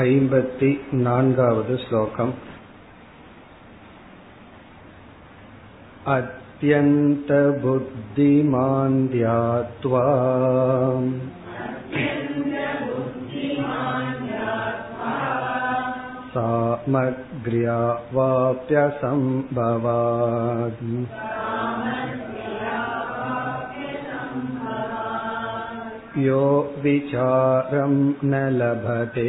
54வது ஸ்லோகம். அத்யந்த புத்திமான் த்யாத்வா சாமக்ரியா வாப்ய சம்பவாத். யோ விசாரம் ந லபதே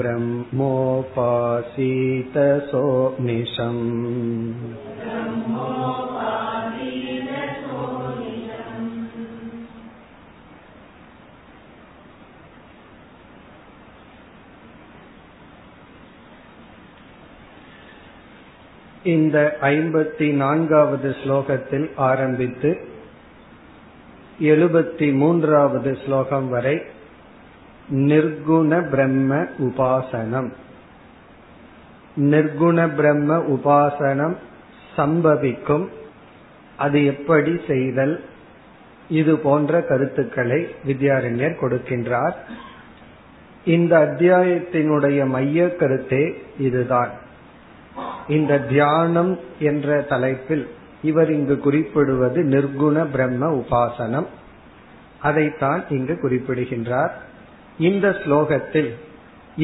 ப்ரஹ்மோபாசீத சோநிஷம். இந்த 54வது ஸ்லோகத்தில் ஆரம்பித்து 73வது ஸ்லோகம் வரை நிர்குண பிரம்ம உபாசனம். நிர்குண பிரம்ம உபாசனம் சம்பவிக்கும், அது எப்படி செய்தல், இது போன்ற கருத்துக்களை வித்யாரண்யர் கொடுக்கின்றார். இந்த அத்தியாயத்தினுடைய மைய கருத்தே இதுதான். இந்த தியானம் என்ற தலைப்பில் இவர் இங்கு குறிப்பிடுவது நிர்குண பிரம்ம உபாசனம், அதைத்தான் இங்கு குறிப்பிடுகின்றார். இந்த ஸ்லோகத்தில்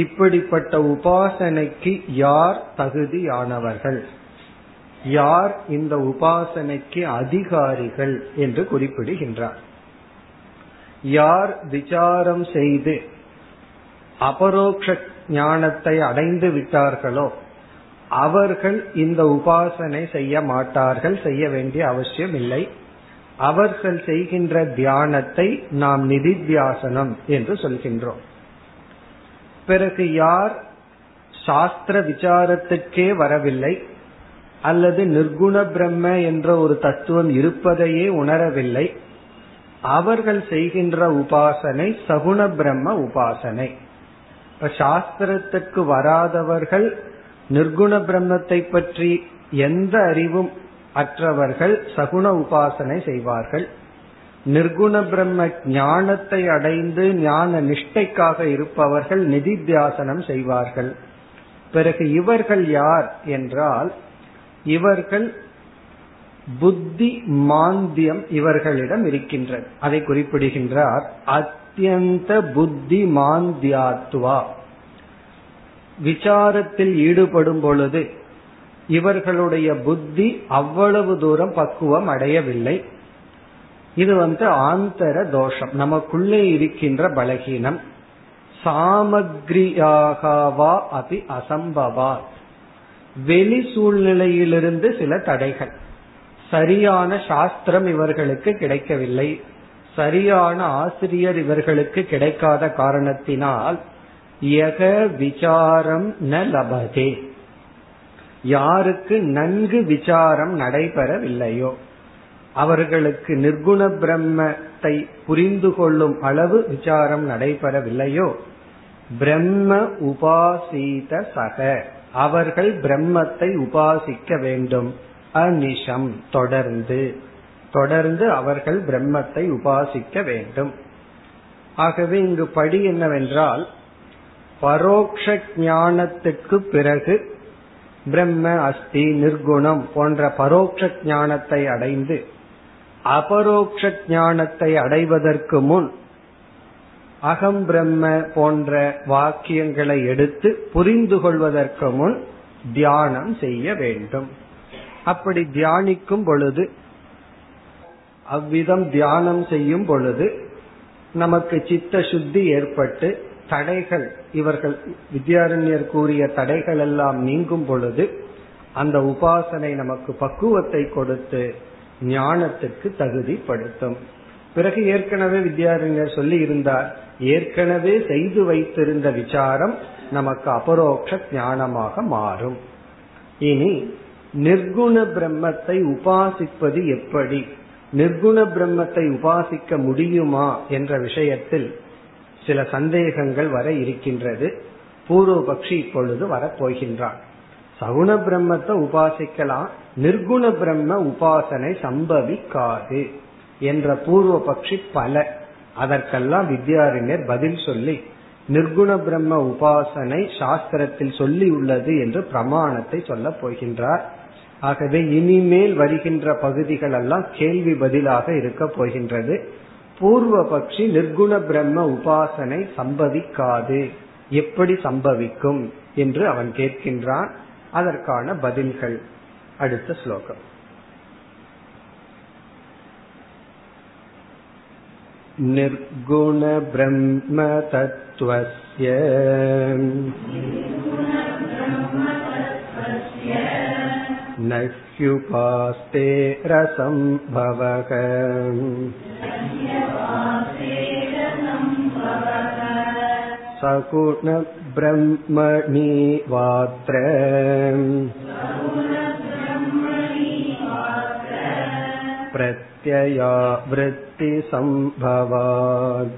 இப்படிப்பட்ட உபாசனைக்கு யார் தகுதியானவர்கள், யார் இந்த உபாசனைக்கு அதிகாரிகள் என்று குறிப்பிடுகின்றார். யார் விசாரம் செய்து அபரோக்ஷ ஞானத்தை அடைந்து விட்டார்களோ அவர்கள் இந்த உபாசனை செய்ய மாட்டார்கள், செய்ய வேண்டிய அவசியம் இல்லை. அவர்கள் செய்கின்ற தியானத்தை நாம் நிதித்தியாசனம் என்று சொல்கின்றோம். பிறகு யார் சாஸ்திர விசாரத்துக்கே வரவில்லை அல்லது நிர்குண பிரம்ம என்ற ஒரு தத்துவம் இருப்பதையே உணரவில்லை, அவர்கள் செய்கின்ற உபாசனை சகுண பிரம்ம உபாசனை. இப்ப சாஸ்திரத்துக்கு வராதவர்கள், நிர்குண பிரம்மத்தை பற்றி எந்த அறிவும் அற்றவர்கள் சகுண உபாசனை செய்வார்கள். நிர்குண பிரம்ம ஞானத்தை அடைந்து ஞான நிஷ்டைக்காக இருப்பவர்கள் நிதித்தியாசனம் செய்வார்கள். பிறகு இவர்கள் யார் என்றால் இவர்கள் புத்தி மாந்தியம் இவர்களிடம் இருக்கின்றது, அதை குறிப்பிடுகின்றார். அத்யந்த புத்தி மாந்தியாத்வா, விசாரத்தில் ஈடுபடும் பொழுது இவர்களுடைய புத்தி அவ்வளவு தூரம் பக்குவம் அடையவில்லை. இது ஆந்தர தோஷம், நமக்குள்ளே இருக்கின்ற பலகீனம். சாமக்ரியாகவா அபி அசம்பவா, வெளி சூழ்நிலையிலிருந்து சில தடைகள். சரியான சாஸ்திரம் இவர்களுக்கு கிடைக்கவில்லை, சரியான ஆசிரியர் இவர்களுக்கு கிடைக்காத காரணத்தினால் யக விசாரம் ந லபதே, யாருக்கு நன்கு விசாரம் நடைபெறவில்லையோ அவர்களுக்கு நிர்குண பிரம்மத்தை புரிந்து கொள்ளும் அளவு விசாரம் நடைபெறவில்லையோ பிரம்ம உபாசீத சக, அவர்கள் பிரம்மத்தை உபாசிக்க வேண்டும். அநிஷம், தொடர்ந்து தொடர்ந்து அவர்கள் பிரம்மத்தை உபாசிக்க வேண்டும். ஆகவே இங்கு படி என்னவென்றால் பரோக்ஷ ஞானத்துக்கு பிறகு பிரம்ம அஸ்தி நிர்குணம் போன்ற பரோக்ஷ ஞானத்தை அடைந்து அபரோக்ஷ ஞானத்தை அடைவதற்கு முன் அகம் பிரம்ம போன்ற வாக்கியங்களை எடுத்து புரிந்து கொள்வதற்கு முன் தியானம் செய்ய வேண்டும். அப்படி தியானிக்கும் பொழுது, அவ்விதம் தியானம் செய்யும் பொழுது நமக்கு சித்த சுத்தி ஏற்பட்டு தடைகள், இவர்கள் வித்யாரண்யர் கூறிய தடைகள் எல்லாம் நீங்கும் பொழுது அந்த உபாசனை நமக்கு பக்குவத்தை கொடுத்து ஞானத்துக்கு தகுதிப்படுத்தும். பிறகு ஏற்கனவே வித்யாரண்யர் சொல்லி இருந்தார், ஏற்கனவே செய்து வைத்திருந்த விசாரம் நமக்கு அபரோக்ஷ ஞானமாக மாறும். இனி நிர்குண பிரம்மத்தை உபாசிப்பது எப்படி, நிர்குண பிரம்மத்தை உபாசிக்க முடியுமா என்ற விஷயத்தில் சில சந்தேகங்கள் வர இருக்கின்றது. பூர்வபக்ஷி இப்பொழுது வரப்போகின்றான். சகுண பிரம்மத்தை உபாசிக்கலாம், நிர்குண பிரம்ம உபாசனை சம்பவிக்காது. என்ற பூர்வ பக்ஷி பல. அதற்கெல்லாம் வித்யாரண்யர் பதில் சொல்லி நிர்குண பிரம்ம உபாசனை சாஸ்திரத்தில் சொல்லி உள்ளது என்று பிரமாணத்தை சொல்ல போகின்றார். ஆகவே இனிமேல் வருகின்ற பகுதிகள் எல்லாம் கேள்வி பதிலாக இருக்க போகின்றது. பூர்வ பக்ஷி நிர்குண பிரம்ம உபாசனை சம்பவிக்காது, எப்படி சம்பவிக்கும் என்று அவன் கேட்கின்றான். அதற்கான பதில்கள் அடுத்த ஸ்லோகம். நிர்குண பிரம்ம தத்வஸ்ய நஹ்யுபாஸ்தே ரசம் பவக. சகுண பிரம்மணி வாத்ர பிரத்யயா விருத்தி சம்பவாத்.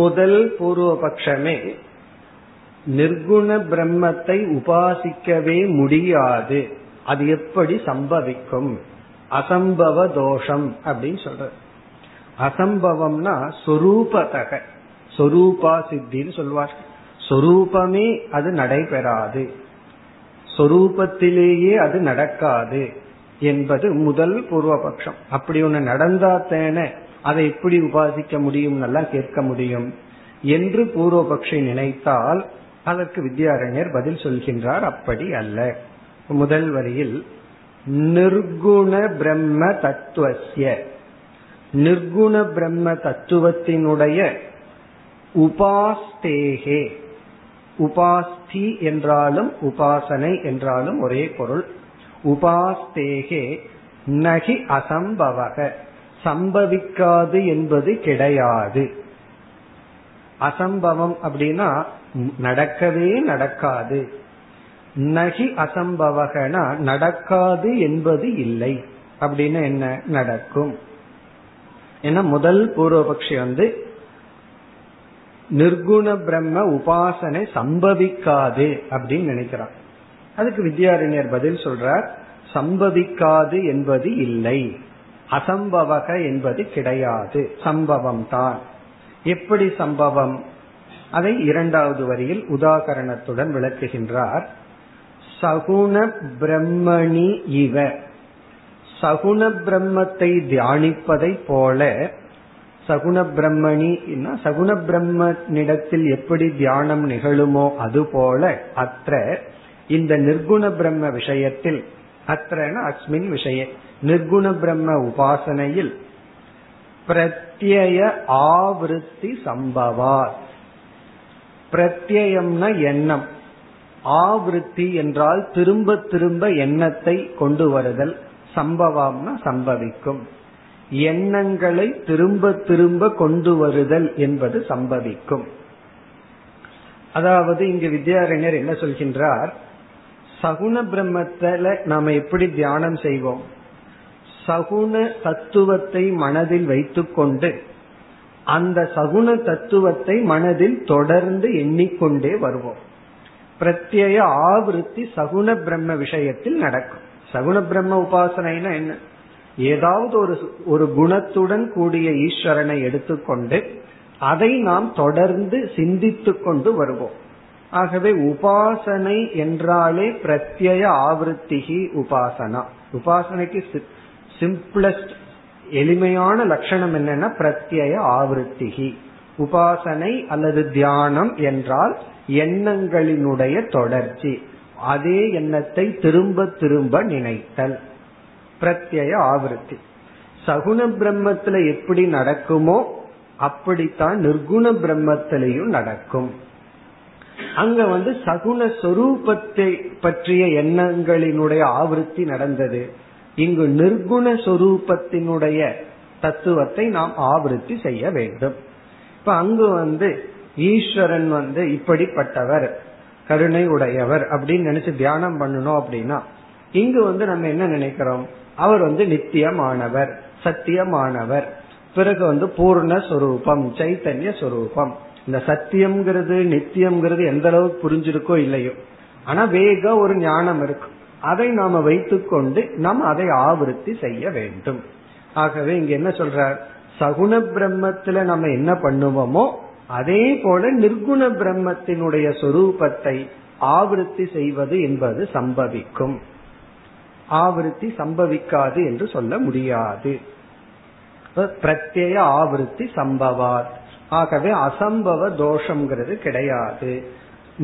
முதல் பூர்வபக்ஷமே நிர்குண பிரம்மத்தை உபாசிக்கவே முடியாது, அது எப்படி சம்பவிக்கும், அசம்பவ தோஷம் அப்படின்னு சொல்ற. அசம்பவம்னா சொரூபதக, சொரூபா சித்தின்னு சொல்வார். சொரூபமே அது நடைபெறாது, சொரூபத்திலேயே அது நடக்காது என்பது முதல் பூர்வபக்ஷம். அப்படி ஒன்னு நடந்தாத்தேன அதை எப்படி உபாசிக்க முடியும், நல்லா கேட்க முடியும் என்று பூர்வபக்ஷி நினைத்தால் அதற்கு வித்யாரண்யர் பதில் சொல்கின்றார், அப்படி அல்ல. முதல் வரியில் நிர்குண பிரம்ம தத்துவஸ்ய, நிர்குண பிரம்ம தத்துவத்தினுடைய உபாஸ்தேகே, உபாஸ்தி என்றாலும் உபாசனை என்றாலும் ஒரே பொருள். உபாஸ்தேகே நகி அசம்பவக, சம்பவிக்காது என்பது கிடையாது. அசம்பவம் அப்படின்னா நடக்கவே நடக்காது. நகி அசம்பவகனா நடக்காது என்பது இல்லை. அப்படின்னா என்ன நடக்கும்? ஏன்னா முதல் பூர்வபக்ஷி நிர்குண பிரம்ம உபாசனை சம்பவிக்காது அப்படின்னு நினைக்கிறான். அதுக்கு வித்யாரண்யர் பதில் சொல்றார், சம்பவிக்காது என்பது இல்லை, அசம்பவக என்பது கிடையாது, சம்பவம் தான். எப்படி சம்பவம்? அதை இரண்டாவது வரியில் உதாகரணத்துடன் விளக்குகின்றார். சகுண பிரம்மணி இவ, சகுண பிரம்மத்தை தியானிப்பதை போல. சகுண பிரம்மணி, சகுண பிரம்மனிடத்தில் எப்படி தியானம் நிகழுமோ அதுபோல அற்ற இந்த நிர்குண பிரம்ம விஷயத்தில், அத்ரன அஸ்மின் விஷய நிர்குண பிரம்ம உபாசனையில் பிரத்யய ஆவிருத்தி சம்பவாத். பிரத்யயம்னா எண்ணம், ஆவிருத்தி என்றால் திரும்ப திரும்ப எண்ணத்தை கொண்டு வருதல், சம்பவம்னா சம்பவிக்கும், எண்ணங்களை திரும்ப திரும்ப கொண்டு வருதல் என்பது சம்பவிக்கும். அதாவது இங்கு வித்யாரண்யர் என்ன சொல்கின்றார், சகுண பிரம்மத்தில நாம எப்படி தியானம் செய்வோம், சகுண தத்துவத்தை மனதில் வைத்துக்கொண்டு அந்த சகுண தத்துவத்தை மனதில் தொடர்ந்து எண்ணிக்கொண்டே வருவோம். பிரத்யய ஆவிருத்தி சகுண பிரம்ம விஷயத்தில் நடக்கும். சகுண பிரம்ம உபாசனைனா என்ன? ஏதாவது ஒரு குணத்துடன் கூடிய ஈஸ்வரனை எடுத்துக்கொண்டு அதை நாம் தொடர்ந்து சிந்தித்து கொண்டு வருவோம். ஆகவே உபாசனை என்றாலே பிரத்யய ஆவிருத்திகி உபாசனா. உபாசனைக்கு சிம்பிளஸ்ட் எளிமையான லட்சணம் என்னன்னா பிரத்யய ஆவிருத்திகி. உபாசனை அல்லது தியானம் என்றால் எண்ணங்களினுடைய தொடர்ச்சி, அதே எண்ணத்தை திரும்ப திரும்ப நினைத்தல், பிரத்யய ஆவிருத்தி. சகுண பிரம்மத்துல எப்படி நடக்குமோ அப்படித்தான் நிர்குண பிரம்மத்திலையும் நடக்கும். அங்க சகுண சொரூபத்தை பற்றிய எண்ணங்களினுடைய ஆவிருத்தி நடந்தது, இங்கு நிர்குண சொரூபத்தினுடைய தத்துவத்தை நாம் ஆவிருத்தி செய்ய வேண்டும். இப்ப அங்கு ஈஸ்வரன் இப்படிப்பட்டவர், கருணை உடையவர் அப்படின்னு நினைச்சு தியானம் பண்ணணும் அப்படின்னா, இங்கு நம்ம என்ன நினைக்கிறோம், அவர் நித்தியமானவர், சத்தியமானவர், பிறகு பூர்ண சொரூபம், சைத்தன்ய சொரூபம். இந்த சத்தியம்ங்கிறது நித்தியம்ங்கிறது எந்த அளவுக்கு புரிஞ்சிருக்கோ இல்லையோ, ஆனா வேக ஒரு ஞானம் இருக்கும், அதை நாம வைத்துக்கொண்டு நாம் அதை ஆவருத்தி செய்ய வேண்டும். ஆகவே இங்க என்ன சொல்றார், சகுண பிரம்மத்துல நம்ம என்ன பண்ணுவோமோ அதே போல நிர்குண பிரம்மத்தினுடைய சொரூபத்தை ஆவருத்தி செய்வது என்பது சம்பவிக்கும், ஆவருத்தி சம்பவிக்காது என்று சொல்ல முடியாது. பிரத்யேய ஆவருத்தி சம்பவாத். ஆகவே அசம்பவ தோஷம்ங்கிறது கிடையாது,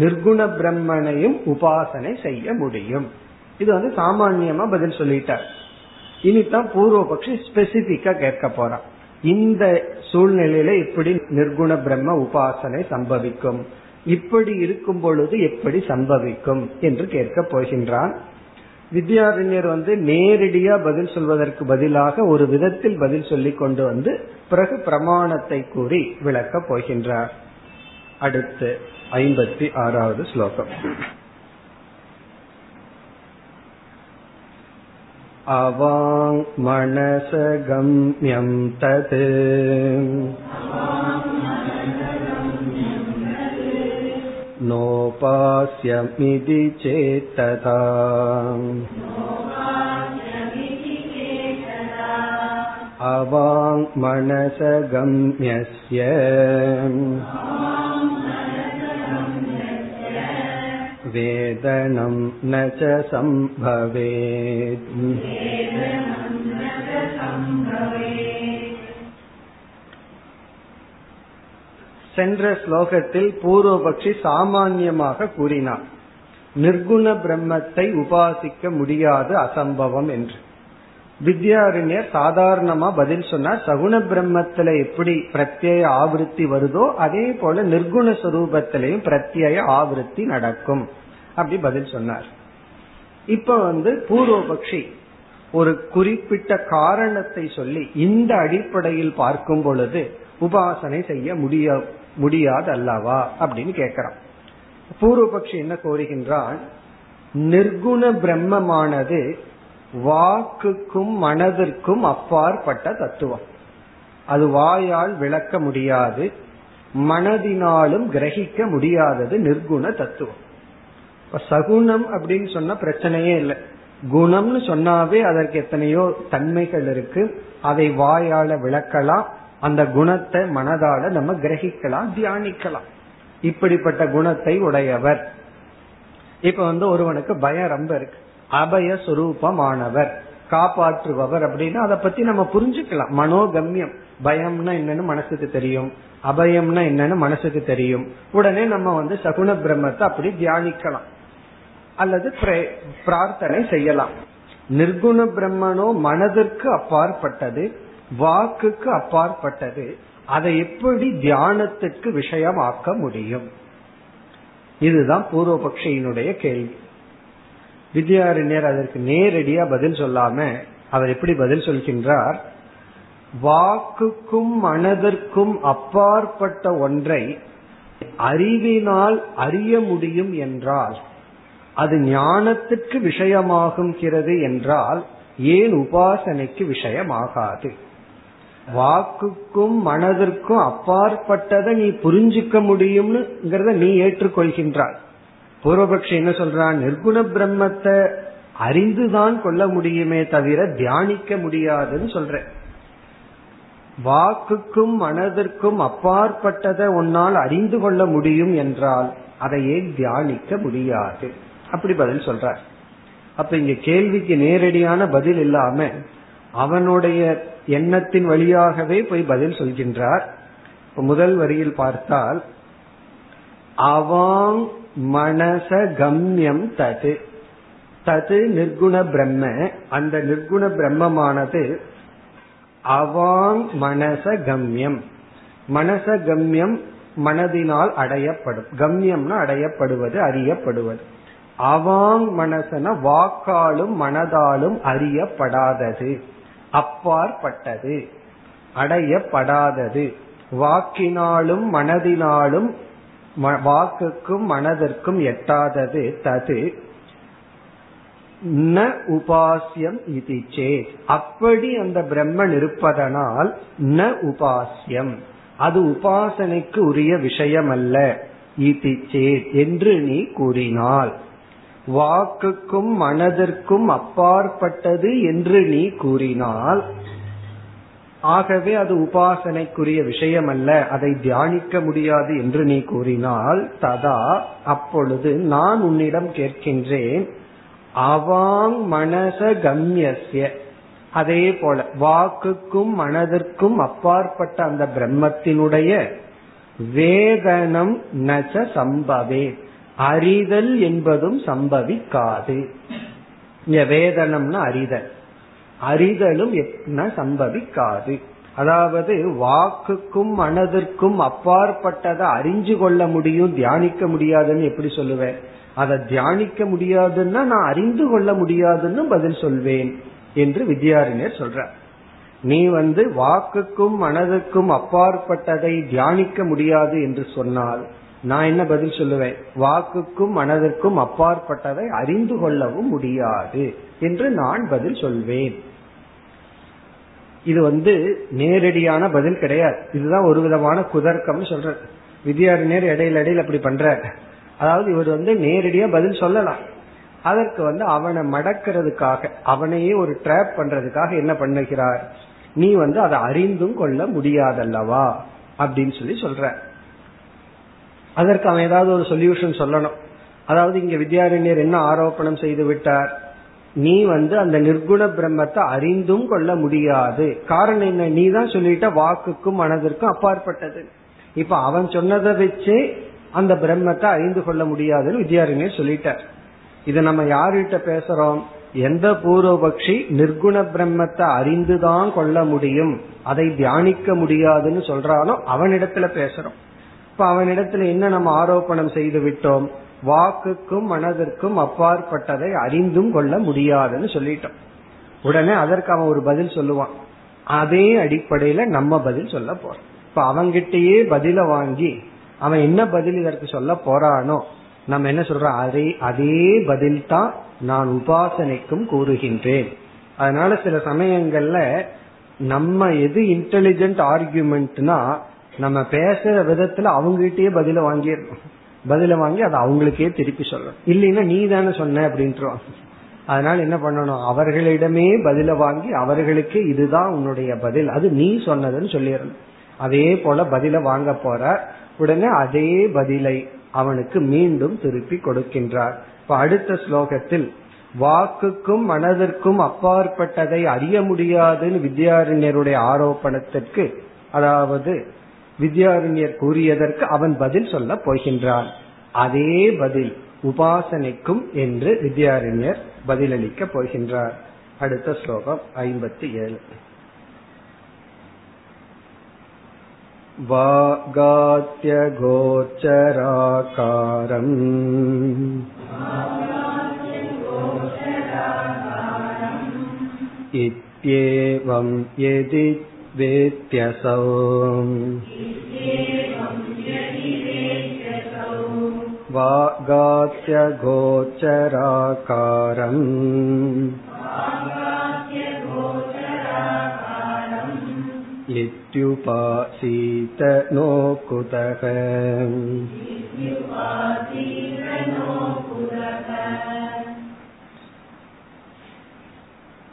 நிர்குண பிரம்மனையும் உபாசனை செய்ய முடியும். இது வந்து சாமான்யமா பதில் சொல்லிட்டார். இனிதான் பூர்வபக்ஷி ஸ்பெசிபிக்கா கேட்க போறான், இந்த சூழ்நிலையில இப்படி நிர்குண பிரம்ம உபாசனை சம்பவிக்கும், இப்படி இருக்கும் பொழுது எப்படி சம்பவிக்கும் என்று கேட்க போகின்றான். வித்யாரண்யர் வந்து நேரடியா பதில் சொல்வதற்கு பதிலாக ஒரு விதத்தில் பதில் சொல்லி கொண்டு வந்து பிறகு பிரமாணத்தை கூறி விளக்க போகின்றார். அடுத்து 56வது ஸ்லோகம். அவாங் மனசகம்யம் தத் நோபாஸ்யமிதி சேததா. அவாங் மனசகம்யஸ்ய வேதனம் நச சம்பவேத். சென்ற ஸ்லோகத்தில் பூர்வபக்ஷி சாமான்யமாக கூறினார் நிர்குண பிரம்மத்தை உபாசிக்க முடியாது அசம்பவம் என்று. வித்யாரண்யர் சாதாரணமா பதில் சொன்னார், சகுண பிரம்மத்தில எப்படி பிரத்யேய ஆவருத்தி வருதோ அதே போல நிர்குண சொரூபத்திலையும் பிரத்யேய ஆவருத்தி நடக்கும் அப்படி பதில் சொன்னார். இப்ப வந்து பூர்வபக்ஷி ஒரு குறிப்பிட்ட காரணத்தை சொல்லி இந்த அடிப்படையில் பார்க்கும் பொழுது உபாசனை செய்ய முடியாது அல்லவா அப்படின்னு கேட்கிறான். பூர்வபக்ஷி என்ன கோருகின்றான், நிர்குண பிரம்மமானது வாக்குக்கும் மனதிற்கும் அப்பாற்பட்ட தத்துவம், அது வாயால் விளக்க முடியாது, மனதினாலும் கிரகிக்க முடியாதது நிர்குண தத்துவம். சகுணம் அப்படின்னு சொன்னா பிரச்சனையே இல்லை, குணம்னு சொன்னாவே அதற்கு எத்தனையோ தன்மைகள் இருக்கு, அதை வாயால விளக்கலாம், அந்த குணத்தை மனதால நம்ம கிரகிக்கலாம், தியானிக்கலாம். இப்படிப்பட்ட குணத்தை உடையவர். இப்ப வந்து ஒருவனுக்கு பயம் ரொம்ப இருக்கு, அபய சுரூபமானவர், காப்பாற்றுபவர் அப்படின்னா அதை பத்தி நம்ம புரிஞ்சுக்கலாம். மனோகம்யம், பயம்னா என்னன்னு மனசுக்கு தெரியும், அபயம்னா என்னன்னு மனசுக்கு தெரியும். உடனே நம்ம வந்து சகுண பிரம்மத்தை அப்படி தியானிக்கலாம் அல்லது பிரார்த்தனை செய்யலாம். நிர்குண பிரம்மனோ மனதிற்கு அப்பாற்பட்டது, வாக்குக்கு அப்பாற்பட்டது, அதை எப்படி தியானத்திற்கு விஷயமாக்க முடியும்? இதுதான் பூர்வபக்ஷியினுடைய கேள்வி. வித்யாரண்யர் அதற்கு நேரடியா பதில் சொல்லாம அவர் எப்படி பதில் சொல்கின்றார், வாக்குக்கும் மனதிற்கும் அப்பாற்பட்ட ஒன்றை அறிவினால் அறிய முடியும் என்றால், அது ஞானத்திற்கு விஷயமாகுகிறது என்றால் ஏன் உபாசனைக்கு விஷயமாகாது? வாக்குக்கும் மனதிற்கும் அப்பாற்பட்டதை நீ புரிஞ்சிக்க முடியும்ங்கிறத நீ ஏற்றுக்கொள்கின்றாய். பூர்வபக்ஷி என்ன சொல்றான், நிர்குண பிரம்மத்தை அறிந்துதான் கொள்ள முடியுமே தவிர தியானிக்க முடியாதுன்னு சொல்ற. வாக்குக்கும் மனதிற்கும் அப்பாற்பட்டதை உன்னால் அறிந்து கொள்ள முடியும் என்றால் அதையே தியானிக்க முடியாது அப்படி பதில் சொல்ற. அப்ப இங்க கேள்விக்கு நேரடியான பதில் இல்லாம அவனுடைய எண்ணத்தின் வழியாகவே போய் பதில் சொல்கின்றார். முதல் வரியில் பார்த்தால் அவாங் மனச கம்யம் தது, தது நிர்குண பிரம்ம, அந்த நிர்குண பிரம்மமானது அவாங் மனச கம்யம், மனச கம்யம் மனதினால் அடையப்படும், கம்யம்னா அடையப்படுவது அறியப்படுவது, அவாங் மனசன வாக்காலும் மனதாலும் அறியப்படாதது, அப்பாற்பட்டது, அடையப்படாதது, வாக்கினாலும் மனதினாலும் வாக்குக்கும் மனதிற்கும் எட்டாதது, தது ந உபாஸ்யம் இதி சேத், அப்படி அந்த பிரம்மன் இருப்பதனால் ந உபாஸ்யம், அது உபாசனைக்கு உரிய விஷயம் அல்ல, இதி சேத் என்று நீ கூறினால் வாக்குக்கும் மனதிற்கும் அப்பாற்பட்டது என்று நீ கூறினால், ஆகவே அது உபாசனைக்குரிய விஷயம் அல்ல, அதை தியானிக்க முடியாது என்று நீ கூறினால், ததா அப்பொழுது நான் உன்னிடம் கேட்கின்றேன், அவாங் மனச கம்யஸ்ய, அதே போல வாக்குக்கும் மனதிற்கும் அப்பாற்பட்ட அந்த பிரம்மத்தினுடைய வேதனம் நச சம்பவே, அறிதல் என்பதும் சம்பவிக்காது. வேதனம்னா அறிதல், அறிதலும் சம்பவிக்காது. அதாவது வாக்குக்கும் மனதிற்கும் அப்பாற்பட்டதை அறிஞ்சு கொள்ள முடியும், தியானிக்க முடியாதுன்னு எப்படி சொல்லுவேன்? அதை தியானிக்க முடியாதுன்னா நான் அறிந்து கொள்ள முடியாதுன்னு பதில் சொல்வேன் என்று வித்யாரண்யர் சொல்ற. நீ வாக்குக்கும் மனதுக்கும் அப்பாற்பட்டதை தியானிக்க முடியாது என்று சொன்னால் நான் என்ன பதில் சொல்லுவேன்? வாக்குக்கும் மனதிற்கும் அப்பாற்பட்டதை அறிந்து கொள்ளவும் முடியாது என்று நான் பதில் சொல்வேன். இது நேரடியான பதில் கிடையாது, இதுதான் ஒரு விதமான குதர்க்கம் சொல்ற. வித்யாரண்யர் இடையில இடையில அப்படி பண்ற. அதாவது இவர் நேரடியா பதில் சொல்லலாம், அதற்கு அவனை மடக்கிறதுக்காக, அவனையே ஒரு ட்ராப் பண்றதுக்காக என்ன பண்ணுகிறார்? நீ அதை அறிந்தும் கொள்ள முடியாதல்லவா அப்படின்னு சொல்லி சொல்ற. அதற்கு அவன் ஏதாவது ஒரு சொல்யூஷன் சொல்லணும். அதாவது இங்க வித்யாரண்யர் என்ன ஆரோபணம் செய்து விட்டார்? நீ அந்த நிர்குண பிரம்மத்தை அறிந்தும் கொள்ள முடியாது. காரணம் என்ன? நீ தான் சொல்லிட்ட வாக்குக்கும் மனதிற்கும் அப்பாற்பட்டது. இப்ப அவன் சொன்னதை வச்சு அந்த பிரம்மத்தை அறிந்து கொள்ள முடியாதுன்னு வித்யாரண்யர் சொல்லிட்டார். இதை நம்ம யார்கிட்ட பேசுறோம்? எந்த பூர்வபக்ஷி நிர்குண பிரம்மத்தை அறிந்துதான் கொள்ள முடியும், அதை தியானிக்க முடியாதுன்னு சொல்றானோ அவனிடத்துல பேசுறோம். இப்ப அவனிடத்துல என்ன நம்ம ஆரோபணம் செய்து விட்டோம்? வாக்குக்கும் மனதிற்கும் அப்பாற்பட்டதை அறிந்தும் கொள்ள முடியாதுன்னு சொல்லிட்டோம். உடனே அதற்கு அவன் ஒரு பதில் சொல்லுவான். அதே அடிப்படையில நம்ம பதில் சொல்ல போறோம். இப்ப அவங்கிட்டயே பதில வாங்கி அவன் என்ன பதில் இதற்கு சொல்ல போறானோ நம்ம என்ன சொல்றோம்? அதே பதில் தான் நான் உபாசனைக்கும் கூறுகின்றேன். அதனால சில சமயங்கள்ல நம்ம எது இன்டெலிஜென்ட் ஆர்குமெண்ட்னா, நம்ம பேசுற விதத்துல அவங்ககிட்டயே பதில வாங்கிடணும். பதில வாங்கி அதை அவங்களுக்கே திருப்பி சொல்லணும். இல்லைன்னா நீ தானே சொன்ன அப்படின்றோம். அதனால என்ன பண்ணணும்? அவர்களிடமே பதில வாங்கி அவர்களுக்கு இதுதான் உன்னுடைய பதில், அது நீ சொன்னதுன்னு சொல்லிடணும். அதே போல பதில வாங்க போற உடனே அதே பதிலை அவனுக்கு மீண்டும் திருப்பி கொடுக்கின்றார். இப்ப அடுத்த ஸ்லோகத்தில் வாக்குக்கும் மனதிற்கும் அப்பாற்பட்டதை அறிய முடியாதுன்னு வித்யாரண்யருடைய ஆரோபணத்திற்கு, அதாவது வித்யாரண்யர் கூறியதற்கு அவன் பதில் சொல்ல போகின்றான். அதே பதில் உபாசனைக்கும் என்று வித்யாரண்யர் பதிலளிக்க போகின்றார். அடுத்த ஸ்லோகம் 57. வாகாத்யகோச்சராகாரம் இத்யேவம் யதி வேத்யசௌ வாகாத்யகோச்சராகாரம் இத்யுபாசீத நோகுதக.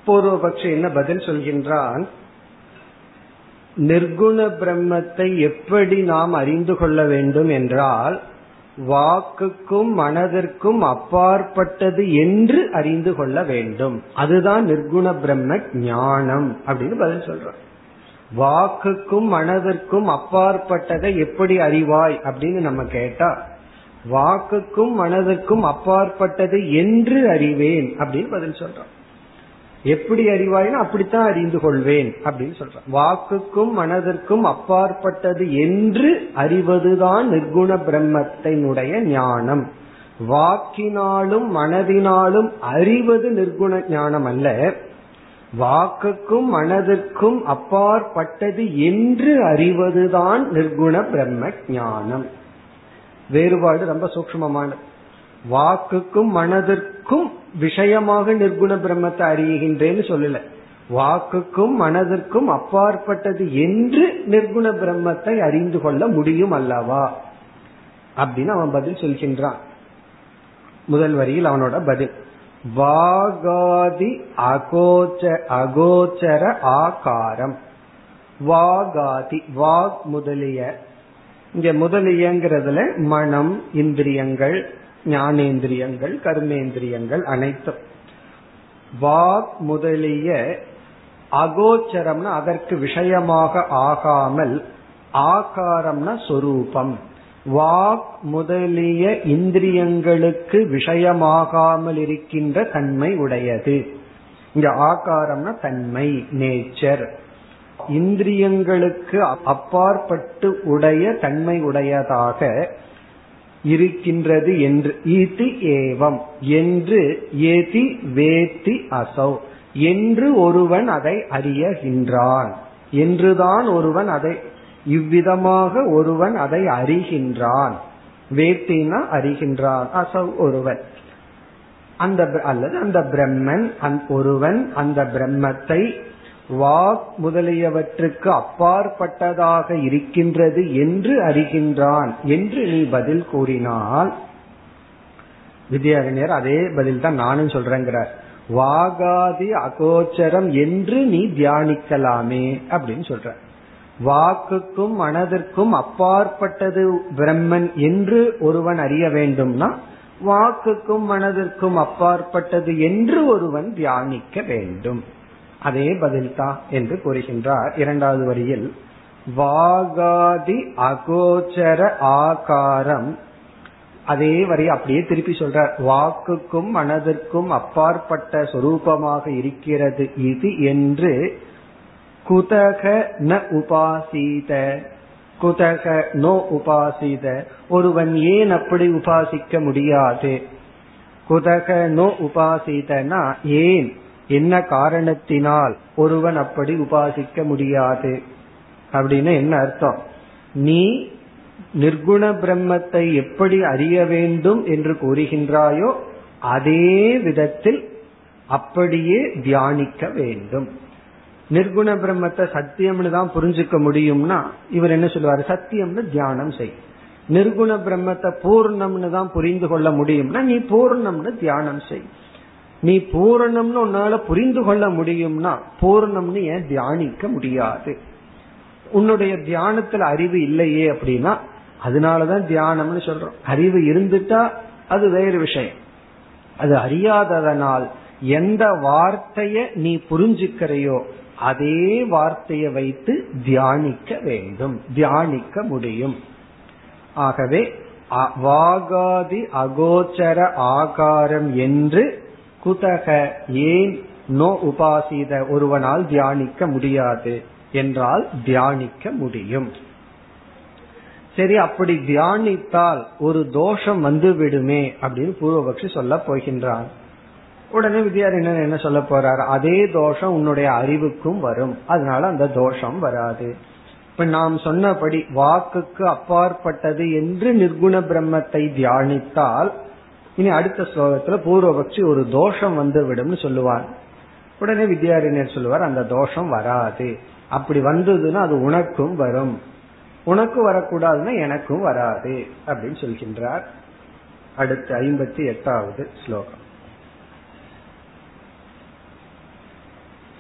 பூர்வபக்ஷி என்ன பதில் சொல்கின்றான்? நிர்குண பிரம்மத்தை எப்படி நாம் அறிந்து கொள்ள வேண்டும் என்றால், வாக்குக்கும் மனதிற்கும் அப்பாற்பட்டது என்று அறிந்து கொள்ள வேண்டும். அதுதான் நிர்குண பிரம்ம ஞானம் அப்படின்னு பதில் சொல்றான். வாக்குக்கும் மனதிற்கும் அப்பாற்பட்டதை எப்படி அறிவாய் அப்படின்னு நம்ம கேட்டா, வாக்குக்கும் மனதிற்கும் அப்பாற்பட்டது என்று அறிவேன் அப்படின்னு பதில் சொல்றோம். எப்படி அறிவாய்னா அப்படித்தான் அறிந்து கொள்வேன் அப்படின்னு சொல்றோம். வாக்குக்கும் மனதிற்கும் அப்பாற்பட்டது என்று அறிவதுதான் நிர்குண பிரம்மத்தினுடைய ஞானம். வாக்கினாலும் மனதினாலும் அறிவது நிர்குண ஞானம் அல்ல. வாக்குக்கும் மனதிற்கும் அப்பாற்பட்டது என்று அறிவதுதான் நிர்குண பிரம்ம ஞானம். வேறுபாடு ரொம்ப சூக்ஷ்மமானது. வாக்குக்கும் மனதிற்கும் விஷயமாக நிர்குண பிரம்மத்தை அறிகின்றேன்னு சொல்லல, வாக்குக்கும் மனதிற்கும் அப்பாற்பட்டது என்று நிர்குண பிரம்மத்தை அறிந்து கொள்ள முடியும் அல்லவா அப்படின்னு அவன் பதில் சொல்கின்றான். முதல் வரியில் அவனோட பதில். வாகாதி அகோச்சர ஆகாரம். வாகாதி வாக் முதலிய, இங்க முதலியங்கிறதுல மனம், இந்திரியங்கள், ஞானேந்திரியங்கள், கர்மேந்திரியங்கள் அனைத்தும். வாக் முதலிய அகோச்சரம்னா அதற்கு விஷயமாக ஆகாமல், ஆகாரம்னா சொரூபம். வாக் முதலிய இந்திரியங்களுக்கு விஷயமாகாமல் இருக்கின்ற தன்மை உடையது. இங்க ஆகாரம்னா தன்மை, நேச்சர், இந்திரியங்களுக்கு அப்பாற்பட்டு உடைய தன்மை உடையதாக இருக்கின்றது என்று. ஈதி ஏவம் என்று ஏதி வேதி அசௌ என்று ஒருவன் அதை அறியகின்றான் என்றுதான் ஒருவன் அதை, இவ்விதமாக ஒருவன் அதை அறிகின்றான். வேத்தினா அறிகின்றான், அசௌ ஒருவன், அந்த அல்லது அந்த பிரம்மன், ஒருவன் அந்த பிரம்மத்தை வாக் முதலியவற்றுக்கு அப்பாற்பட்டதாக இருக்கின்றது என்று அறிகின்றான் என்று நீ பதில் கூறினால், வித்யாரண்யர் அதே பதில் தான் நானும் சொல்றேங்கிறார். வாகாதி அகோச்சரம் என்று நீ தியானிக்கலாமே அப்படின்னு சொல்ற. வாக்குக்கும் மனதிற்கும் அப்பாற்பட்டது பிரம்மன் என்று ஒருவன் அறிய வேண்டும்னா வாக்குக்கும் மனதிற்கும் அப்பாற்பட்டது என்று ஒருவன் தியானிக்க வேண்டும். அதே பதில்தான் என்று கூறுகின்றார் இரண்டாவது வரியில். வாகாதி அகோச்சர ஆகாரம், அதே வரி அப்படியே திருப்பி சொல்றார். வாக்குக்கும் மனதிற்கும் அப்பாற்பட்ட சொரூபமாக இருக்கிறது இது என்று. குதக ந உபாசித, குதக நோ உபாசித, ஒருவன் ஏன் அப்படி உபாசிக்க முடியாது? குதக நோ உபாசிதனா ஏன், என்ன காரணத்தினால் ஒருவன் அப்படி உபாசிக்க முடியாது அப்படின்னு என்ன அர்த்தம்? நீ நிர்குண பிரம்மத்தை எப்படி அறிய வேண்டும் என்று கூறுகின்றாயோ அதே விதத்தில் அப்படியே தியானிக்க வேண்டும். நிர்குண பிரம்மத்தை சத்தியம்னு தான் புரிஞ்சுக்க முடியும்னா இவர் என்ன சொல்லுவாரு? சத்தியம்னு தியானம் செய். நிர்குண பிரம்மத்தை பூர்ணம்னு தான் புரிந்து கொள்ள முடியும்னா நீ பூர்ணம்னு தியானம் செய். நீ பூரணம்னு உன்னால புரிந்து கொள்ள முடியும்னா பூரணம்னு ஏன் தியானிக்க முடியாது? உன்னுடைய தியானத்துல அறிவு இல்லையே அப்படின்னா அதனாலதான் தியானம்னு சொல்றோம். அறிவு இருந்துட்டா அது வேறு விஷயம். அது அறியாததனால் எந்த வார்த்தைய நீ புரிஞ்சுக்கிறையோ அதே வார்த்தையை வைத்து தியானிக்க வேண்டும், தியானிக்க முடியும். ஆகவே வாகாதி அகோச்சர ஆகாரம் என்று குதக ஏன் நோ உபாசித ஒருவனால் தியானிக்க முடியாது என்றால் தியானிக்க முடியும். சரி, அப்படி தியானித்தால் ஒரு தோஷம் வந்து விடுமே அப்படின்னு பூர்வபக்ஷி சொல்ல போகின்றான். உடனே வித்யாரண்யர் என்ன சொல்ல போறார்? அதே தோஷம் உன்னுடைய அறிவுக்கும் வரும், அதனால அந்த தோஷம் வராது. இப்ப நாம் சொன்னபடி வாக்குக்கு அப்பாற்பட்டது என்று நிர்குண பிரம்மத்தை தியானித்தால் இனி அடுத்த ஸ்லோகத்துல பூர்வபக்ஷி ஒரு தோஷம் வந்து விடும்னு சொல்லுவார். உடனே வித்யாரண்யர் சொல்லுவார் அந்த தோஷம் வராது, அப்படி வந்ததுன்னா அது உனக்கும் வரும், உனக்கு வரக்கூடாதுன்னா எனக்கும் வராது அப்படின்னு சொல்கின்றார். அடுத்த 58வது ஸ்லோகம்.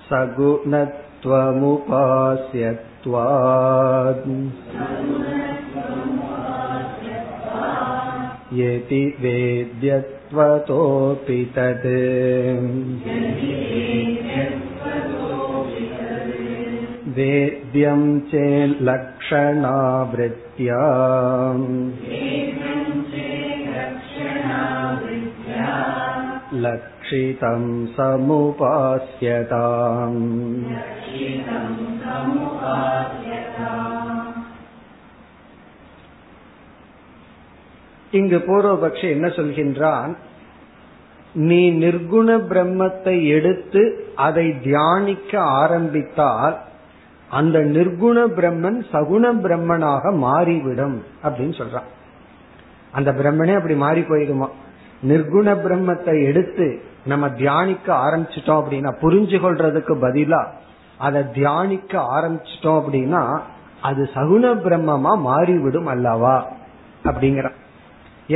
சகுணத்வமுபாஸ்யத்வாத் யதி வேத்யத்வதோபி தத். வேத்யம் சே லக்ஷணாவ்ருத்யாம் லக்ஷிதம் சமுபாஸ்யதாம். இங்கு பூர்வபக்ஷி என்ன சொல்கின்றான்? நீ நிர்குண பிரம்மத்தை எடுத்து அதை தியானிக்க ஆரம்பித்தால் அந்த நிர்குண பிரம்மன் சகுண பிரம்மனாக மாறிவிடும் அப்படின்னு சொல்றான். அந்த பிரம்மனே அப்படி மாறி போயிடுமா? நிர்குண பிரம்மத்தை எடுத்து நம்ம தியானிக்க ஆரம்பிச்சிட்டோம் அப்படின்னா, புரிஞ்சு கொள்றதுக்கு பதிலா அதை தியானிக்க ஆரம்பிச்சிட்டோம் அப்படின்னா அது சகுண பிரம்மமா மாறிவிடும் அல்லவா அப்படிங்கிற.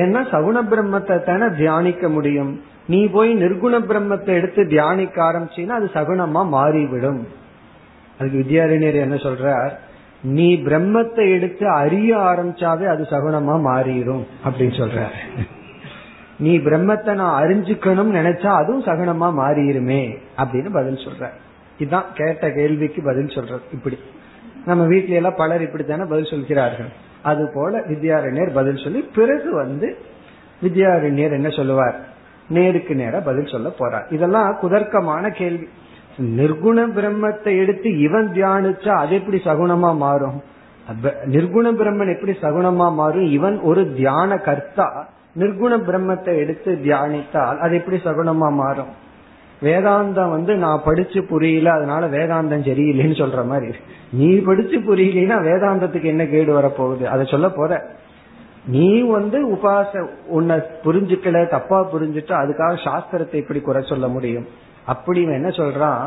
ஏன்னா சகுண பிரம்மத்தை தானே தியானிக்க முடியும். நீ போய் நிர்குண பிரம்மத்தை எடுத்து தியானிக்க ஆரம்பிச்சீன்னா அது சகுணமா மாறிவிடும். அதுக்கு வித்யாரண்யர் என்ன சொல்றார், நீ பிரம்மத்தை எடுத்து அறிய ஆரம்பிச்சாவே அது சகுணமா மாறிடும் அப்படின்னு சொல்றாரு. நீ பிரம்மத்தை நான் அறிஞ்சுக்கணும் நினைச்சா அதுவும் சகுனமா மாறிடுமே அப்படின்னு பதில் சொல்ற. இதுதான் கேட்ட கேள்விக்கு பதில் சொல்ற. இப்படி நம்ம வீட்டுல எல்லாம் பலர் இப்படித்தானே பதில் சொல்கிறார்கள். அது போல வித்யாரண்யர் பதில் சொல்லி பிறகு வித்யாரண்யர் என்ன சொல்லுவார், நேருக்கு நேரா பதில் சொல்ல போறார். இதெல்லாம் குதர்க்கமான கேள்வி. நிர்குண பிரம்மத்தை எடுத்து இவன் தியானிச்சா அது எப்படி சகுனமா மாறும், நிர்குண பிரம்மன் எப்படி சகுனமா மாறும், இவன் ஒரு தியான கர்த்தா நிர்குண பிரம்மத்தை எடுத்து தியானித்தால் அது எப்படி சகுனமா மாறும். வேதாந்தம் நான் படிச்சு புரியல அதனால வேதாந்தம் சரியில்லைன்னு சொல்ற மாதிரி, நீ படிச்சு புரியலன்னா வேதாந்தத்துக்கு என்ன கேடு வரப்போகுது அதை சொல்ல போற. நீ உபாச உன்னை புரிஞ்சுக்கல தப்பா புரிஞ்சுட்டா அதுக்காக சாஸ்திரத்தை இப்படி குறை சொல்ல முடியும். அப்படி என்ன சொல்றான்,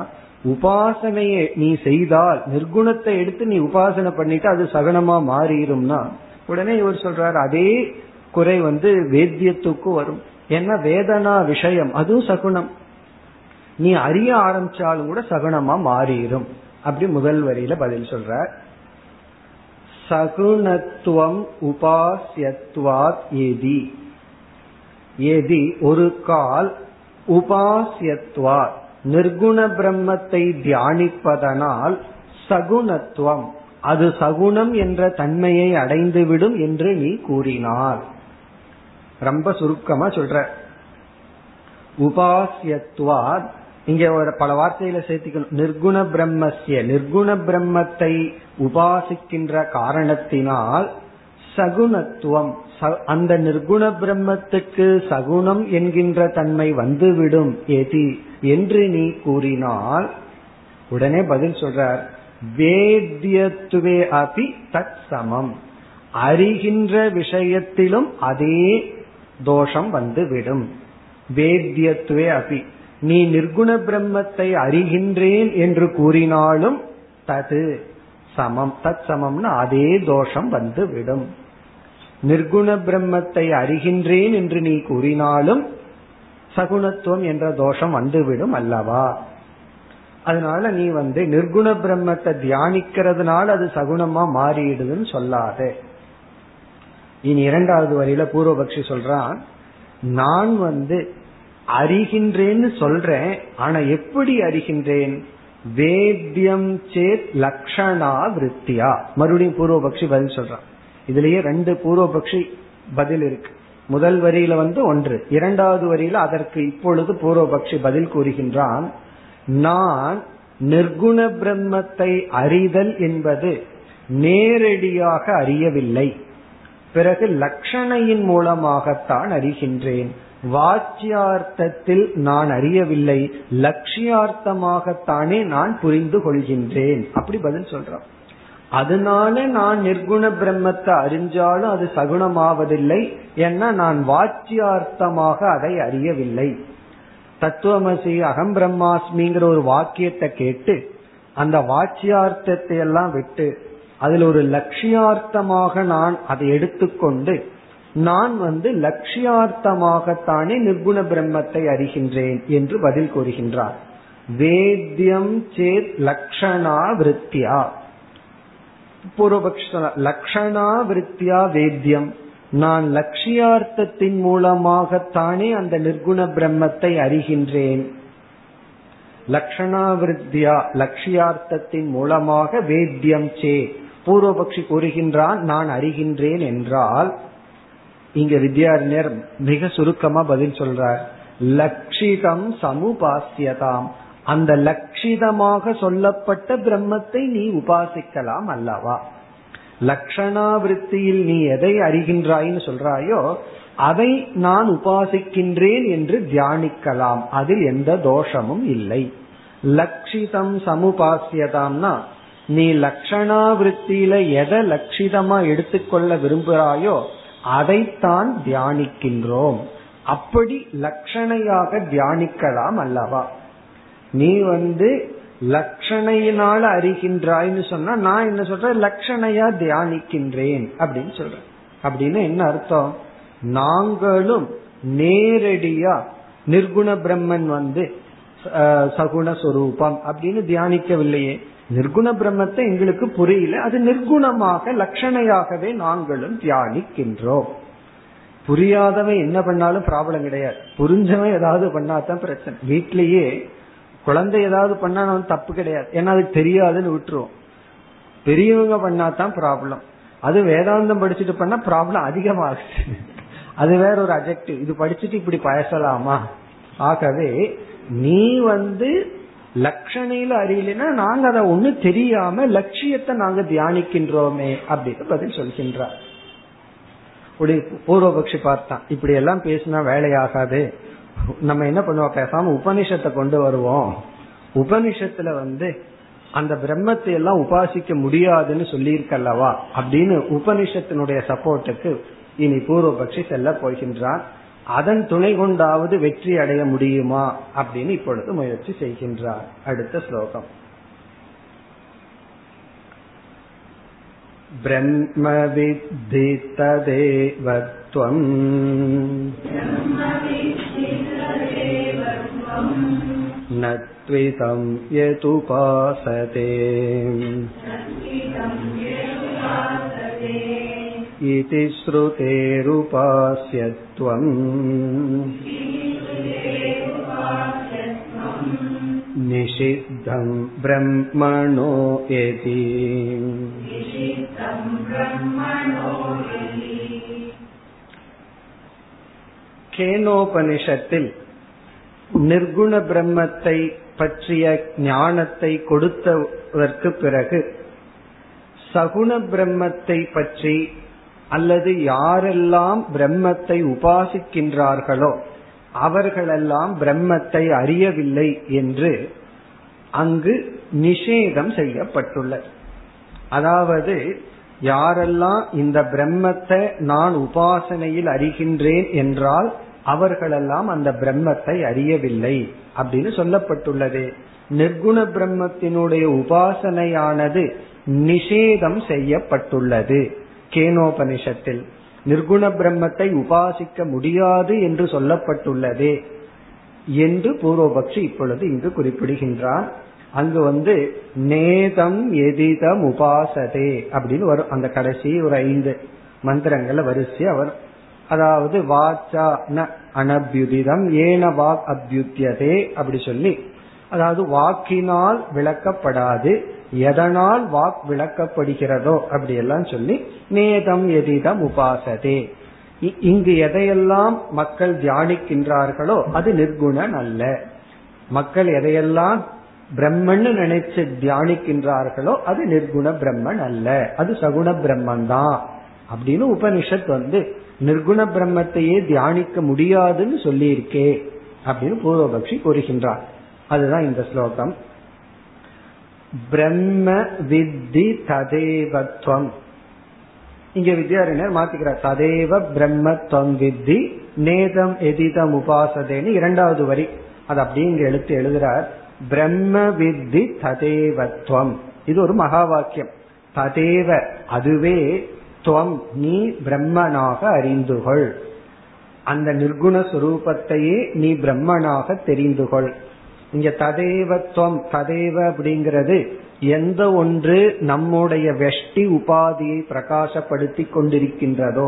உபாசனையை நீ செய்தால் நிர்குணத்தை எடுத்து நீ உபாசனை பண்ணிட்டு அது சகுனமா மாறிடும்னா உடனே இவர் சொல்றாரு அதே குறை வேத்தியத்துக்கு வரும். ஏன்னா வேதனா விஷயம் அதுவும் சகுனம், நீ அறிய ஆரம்பிச்சாலும் கூட சகுனமா மாறிடும். அப்படி முதல் வரியில பதில் சொல்ற, சகுணத்துவம் உபாசியத்வாத் ஏதி ஏதி ஒரு கால் உபாசியத்வாத் நிர்குண பிரம்மத்தை தியானிப்பதனால் சகுணத்துவம் அது சகுணம் என்ற தன்மையை அடைந்துவிடும் என்று நீ கூறினார். ரொம்ப சுருக்கமா சொல்ற, உபாசியத்வாத் இங்க ஒரு பல வார்த்தையில சேர்த்திக்கணும். நிர்குண பிரம்மஸ்ய நிர்குண பிரம்மத்தை உபாசிக்கின்ற காரணத்தினால் சகுணத்துவம் அந்த நிர்குண பிரம்மத்துக்கு சகுணம் என்கின்ற தன்மை வந்துவிடும் ஏதி என்று நீ கூறினால் உடனே பதில் சொல்றார், வேத்தியத்துவே அபி தத் சமம் அறிகின்ற விஷயத்திலும் அதே தோஷம் வந்துவிடும். வேத்தியத்துவே அபி நீ நிர்குண பிரம்மத்தை அறிகின்றேன் என்று கூறினாலும் தது சமம் தத் சமம்னு அதே தோஷம் வந்துவிடும். நிர்குண பிரம்மத்தை அறிகின்றேன் என்று நீ கூறினாலும் சகுணத்துவம் என்ற தோஷம் வந்துவிடும் அல்லவா. அதனால நீ நிர்குண பிரம்மத்தை தியானிக்கிறதுனால அது சகுணமா மாறிடுதுன்னு சொல்லாத. இனி இரண்டாவது வரையில பூர்வபக்ஷி சொல்றான், நான் அறிகின்றேன்னு சொல்றேன், ஆனா எப்படி அறிகின்றேன், வேத்யம் சேத் லக்ஷணா விருத்தியா. மறுபடியும் பூர்வபக்ஷி பதில் சொல்றான். இதுலயே ரெண்டு பூர்வபக்ஷி பதில் இருக்கு. முதல் வரியில ஒன்று, இரண்டாவது வரியில அதற்கு இப்பொழுது பூர்வபக்ஷி பதில் கூறுகின்றான். நான் நிர்குண பிரம்மத்தை அறிதல் என்பது நேரடியாக அறியவில்லை, பிறகு லட்சணையின் மூலமாகத்தான் அறிகின்றேன். வாச்சியார்த்தத்தில் நான் அறியவில்லை, லட்சியார்த்தமாகத்தானே நான் புரிந்து கொள்கின்றேன். அப்படி பதில் சொல்றான். அதனால நான் நிர்குண பிரம்மத்தை அறிஞ்சாலும் அது சகுணமாவதில்லை, ஏன்னா நான் வாச்சியார்த்தமாக அதை அறியவில்லை. தத்துவமசி அகம் பிரம்மாஸ்மிங்கிற ஒரு வாக்கியத்தை கேட்டு அந்த வாச்சியார்த்தத்தை எல்லாம் விட்டு அதில் ஒரு லட்சியார்த்தமாக நான் அதை எடுத்துக்கொண்டு நான் லட்சியார்த்தமாகத்தானே நிர்குண பிரம்மத்தை அறிகின்றேன் என்று பதில் கூறுகின்றார். வேத்யம் சேத் லக்ஷணா விருத்தியா பூர்வபக்ஷ லக்ஷணா விருத்தியா வேத்யம் நான் லட்சியார்த்தத்தின் மூலமாகத்தானே அந்த நிர்குண பிரம்மத்தை அறிகின்றேன். லக்ஷணா விருத்தியா லட்சியார்த்தத்தின் மூலமாக வேத்யம் சே பூர்வபக்ஷி கூறுகின்றான் நான் அறிகின்றேன் என்றால் இங்க வித்யாரண்யர் மிக சுருக்கமா பதில் சொல்றார். லட்சிதம் சமுபாசியதாம் அந்த லட்சிதமாக சொல்லப்பட்ட பிரம்மத்தை நீ உபாசிக்கலாம் அல்லவா. லக்ஷணா விருத்தியில் நீ எதை அறிகின்றாயின்னு சொல்றாயோ அதை நான் உபாசிக்கின்றேன் என்று தியானிக்கலாம், அதில் எந்த தோஷமும் இல்லை. லட்சிதம் சமுபாசியதாம்னா நீ லக்ஷணா விருத்தியில எதை லட்சிதமா எடுத்துக்கொள்ள விரும்புகிறாயோ அதைத்தான் தியானிக்கின்றோம். அப்படி லட்சணையாக தியானிக்கலாம் அல்லவா. நீ லட்சணையினால அறிகின்றாய்ன்னு சொன்னா நான் என்ன சொல்றேன், லட்சணையா தியானிக்கின்றேன் அப்படின்னு சொல்றேன். அப்படின்னு என்ன அர்த்தம், நாங்களும் நேரடியா நிர்குண பிரம்மன் வந்து சகுண சொரூபம் அப்படின்னு தியானிக்கவில்லையே, நிர்குண பிரம்மத்தை எங்களுக்கு புரியல, அது நிர்குணமாக லட்சணையாகவே நாங்களும் தியானிக்கின்றோம். புரியாதவன் என்ன பண்ணாலும் ப்ராப்ளம் கிடையாது, புரிஞ்சவன் ஏதாவது பண்ணாதான் பிரச்சனை. வீட்லயே குழந்தை ஏதாவது பண்ணா நமக்கு தப்பு கிடையாது, ஏன்னா அதுக்கு தெரியாதுன்னு விட்டுருவோம். பெரியவங்க பண்ணாதான் ப்ராப்ளம், அது வேதாந்தம் படிச்சுட்டு பண்ணா ப்ராப்ளம் அதிகமாகுது, அது வேற ஒரு அட்ஜெக்டிவ். இது படிச்சுட்டு இப்படி பேசலாமா? ஆகவே நீ வந்து லட்சணையில அறியலன்னா நாங்க அதை ஒண்ணு தெரியாம லட்சியத்தை நாங்க தியானிக்கின்றோமே அப்படின்னு பதில் சொல்கின்றார். பூர்வபக்ஷி பார்த்தான், இப்படி எல்லாம் பேசினா வேலையாகாது, நம்ம என்ன பண்ணுவோம், பேசாம உபனிஷத்தை கொண்டு வருவோம், உபனிஷத்துல வந்து அந்த பிரம்மத்தை எல்லாம் உபாசிக்க முடியாதுன்னு சொல்லியிருக்கல்லவா அப்படின்னு உபனிஷத்தினுடைய சப்போர்ட்டுக்கு இனி பூர்வபக்ஷி செல்ல போகின்றான். அதன் துணை கொண்டாவது வெற்றி அடைய முடியுமா அப்படின்னு இப்பொழுது முயற்சி செய்கின்றார். அடுத்த ஸ்லோகம் பிரம்மவித்ததேவத்வம் நத்விதம் யதுபாசதே இதி ஸ்ருதேருபாஸ்யத்வம் நிஷித்தம் பிரம்மணோ ஏதி. கேனோபனிஷத்தில் நிர்குண பிரம்மத்தை பற்றிய ஞானத்தை கொடுத்ததற்கு பிறகு சகுண பிரம்மத்தை பற்றி, அல்லது யாரெல்லாம் பிரம்மத்தை உபாசிக்கின்றார்களோ அவர்களெல்லாம் பிரம்மத்தை அறியவில்லை என்று அங்கு நிஷேதம் செய்யப்பட்டுள்ளது. அதாவது யாரெல்லாம் இந்த பிரம்மத்தை நான் உபாசனையில் அறிகின்றேன் என்றால் அவர்களெல்லாம் அந்த பிரம்மத்தை அறியவில்லை அப்படின்னு சொல்லப்பட்டுள்ளது. நிர்குண பிரம்மத்தினுடைய உபாசனையானது நிஷேதம் செய்யப்பட்டுள்ளது. கேனோபனிஷத்தில் நிர்குண பிரம்மத்தை உபாசிக்க முடியாது என்று சொல்லப்பட்டுள்ளது என்று பூர்வபக்ஷி இப்பொழுது இங்கு குறிப்பிடுகின்றார். அங்கு வந்து நேதம் எதிதம் உபாசதே அப்படின்னு வரும் அந்த கடைசி ஒரு 5 மந்திரங்களை வரிசையா வரும். அதாவது வாச்சா ந அனபியுதிதம் ஏன வாக் அபியுத்தியதே அப்படி சொல்லி, அதாவது வாக்கினால் விளக்கப்படாது, எதனால் வாக் விளக்கப்படுகிறதோ அப்படியெல்லாம் சொல்லி நேதம் எதிதம் உபாசதே. இங்கு எதையெல்லாம் மக்கள் தியானிக்கின்றார்களோ அது நிர்குணன் அல்ல. மக்கள் எதையெல்லாம் பிரம்மன் நினைச்சு தியானிக்கின்றார்களோ அது நிர்குண பிரம்மன் அல்ல, அது சகுண பிரம்மன் தான் அப்படின்னு உபனிஷத் வந்து நிர்குண பிரம்மத்தையே தியானிக்க முடியாதுன்னு சொல்லி இருக்கே அப்படின்னு பூர்வபக்ஷி கூறுகின்றார். அதுதான் இந்த ஸ்லோகம். பிரம்ம வித்தி ததேவத்வம், இங்க வித்யாரண்யர் மாத்திக்கிறார், ததேவ பிரம்மத்வம் வித்தி நேதம் எதிதம் உபாசதேன்னு 2வது வரி அது அப்படிங்க எழுத்து எழுதுறார். பிரம்ம வித்தி ததேவத்வம், இது ஒரு மகா வாக்கியம். ததேவ அதுவே, துவம் நீ பிரம்மனாக அறிந்துகொள், அந்த நிர்குண சுரூபத்தையே நீ பிரம்மனாக தெரிந்துகொள். இங்க ததேவத்வம், ததேவ அப்படிங்கிறது எந்த ஒன்று நம்முடைய வெஷ்டி உபாதியை பிரகாசப்படுத்தி கொண்டிருக்கின்றதோ,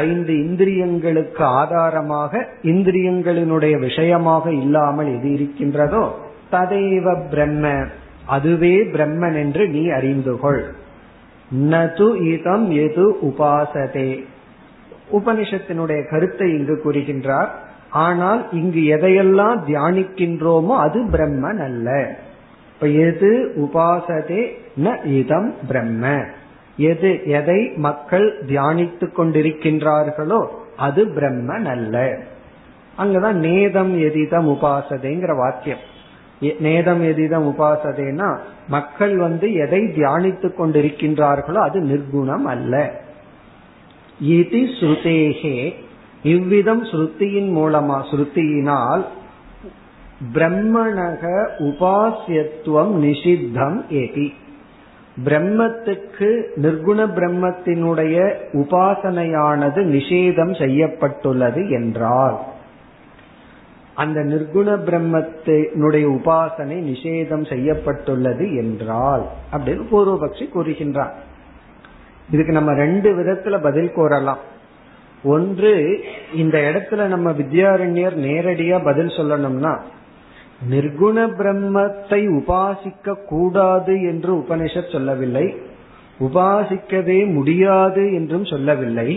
5 இந்திரியங்களுக்கு ஆதாரமாக இந்திரியங்களினுடைய விஷயமாக இல்லாமல் எது இருக்கின்றதோ ததேவ பிரம்ம அதுவே பிரம்மன் என்று நீ அறிந்துகொள். நது இதம் எது உபாசதே, உபனிஷத்தினுடைய கருத்தை இங்கு கூறுகின்றார். ஆனால் இங்கு எதையெல்லாம் தியானிக்கின்றோமோ அது பிரம்மன் அல்ல. இப்ப எது உபாசதே ந இதம் பிரம்ம, எது எதை மக்கள் தியானித்து கொண்டிருக்கின்றார்களோ அது பிரம்மன் அல்ல. அங்கதான் நேதம் எதிதம் உபாசதேங்கிற வாக்கியம். நேதம் எதிதம் உபாசதேனா மக்கள் வந்து எதை தியானித்து கொண்டிருக்கின்றார்களோ அது நிர்குணம் அல்ல. இதி ஸ்ருதேஹே, இவ்விதம் ஸ்ருதியின் மூலமா, ஸ்ருதியினால் பிரம்மணக உபாசியத்துவம் நிஷித்தம் ஏதி, பிரம்மத்துக்கு நிர்குண பிரம்மத்தினுடைய உபாசனையானது நிஷேதம் செய்யப்பட்டுள்ளது என்றால், அந்த நிர்குண பிரம்மத்தினுடைய உபாசனை நிஷேதம் செய்யப்பட்டுள்ளது என்றால் அப்படின்னு பூர்வபக்ஷி கூறுகின்றான். இதுக்கு நம்ம ரெண்டு விதத்துல பதில் கூறலாம். ஒன்று, இந்த இடத்துல நம்ம வித்யாரண்யர் நேரடியா பதில் சொல்லணும்னா, நிர்குண பிரம்மத்தை உபாசிக்க கூடாது என்று உபனிஷத் சொல்லவில்லை, உபாசிக்கவே முடியாது என்றும் சொல்லவில்லை.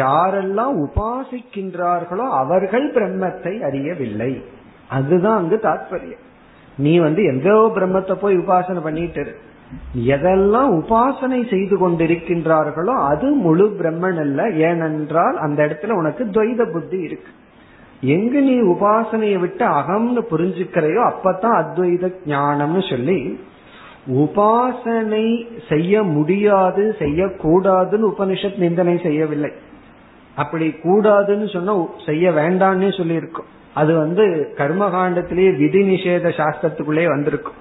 யாரெல்லாம் உபாசிக்கின்றார்களோ அவர்கள் பிரம்மத்தை அறியவில்லை, அதுதான் அங்கு தாற்பயம். நீ எந்தோ பிரம்மத்தை போய் உபாசனை பண்ணிட்டு இரு, எதெல்லாம் உபாசனை செய்து கொண்டிருக்கின்றார்களோ அது முழு பிரம்மன் அல்ல. ஏனென்றால் அந்த இடத்துல உனக்கு துவைத புத்தி இருக்கு. எங்க நீ உபாசனையை விட்டு அகம்னு புரிஞ்சுக்கிறையோ அப்பதான் அத்வைத ஞானம்னு சொல்லி, உபாசனை செய்ய முடியாது செய்யக்கூடாதுன்னு உபனிஷத் நிந்தனை செய்யவில்லை. அப்படி கூடாதுன்னு சொன்னா செய்ய வேண்டான்னு சொல்லி இருக்கும். அது கர்மகாண்டத்திலேயே விதி நிஷேத சாஸ்திரத்துக்குள்ளே வந்திருக்கும்.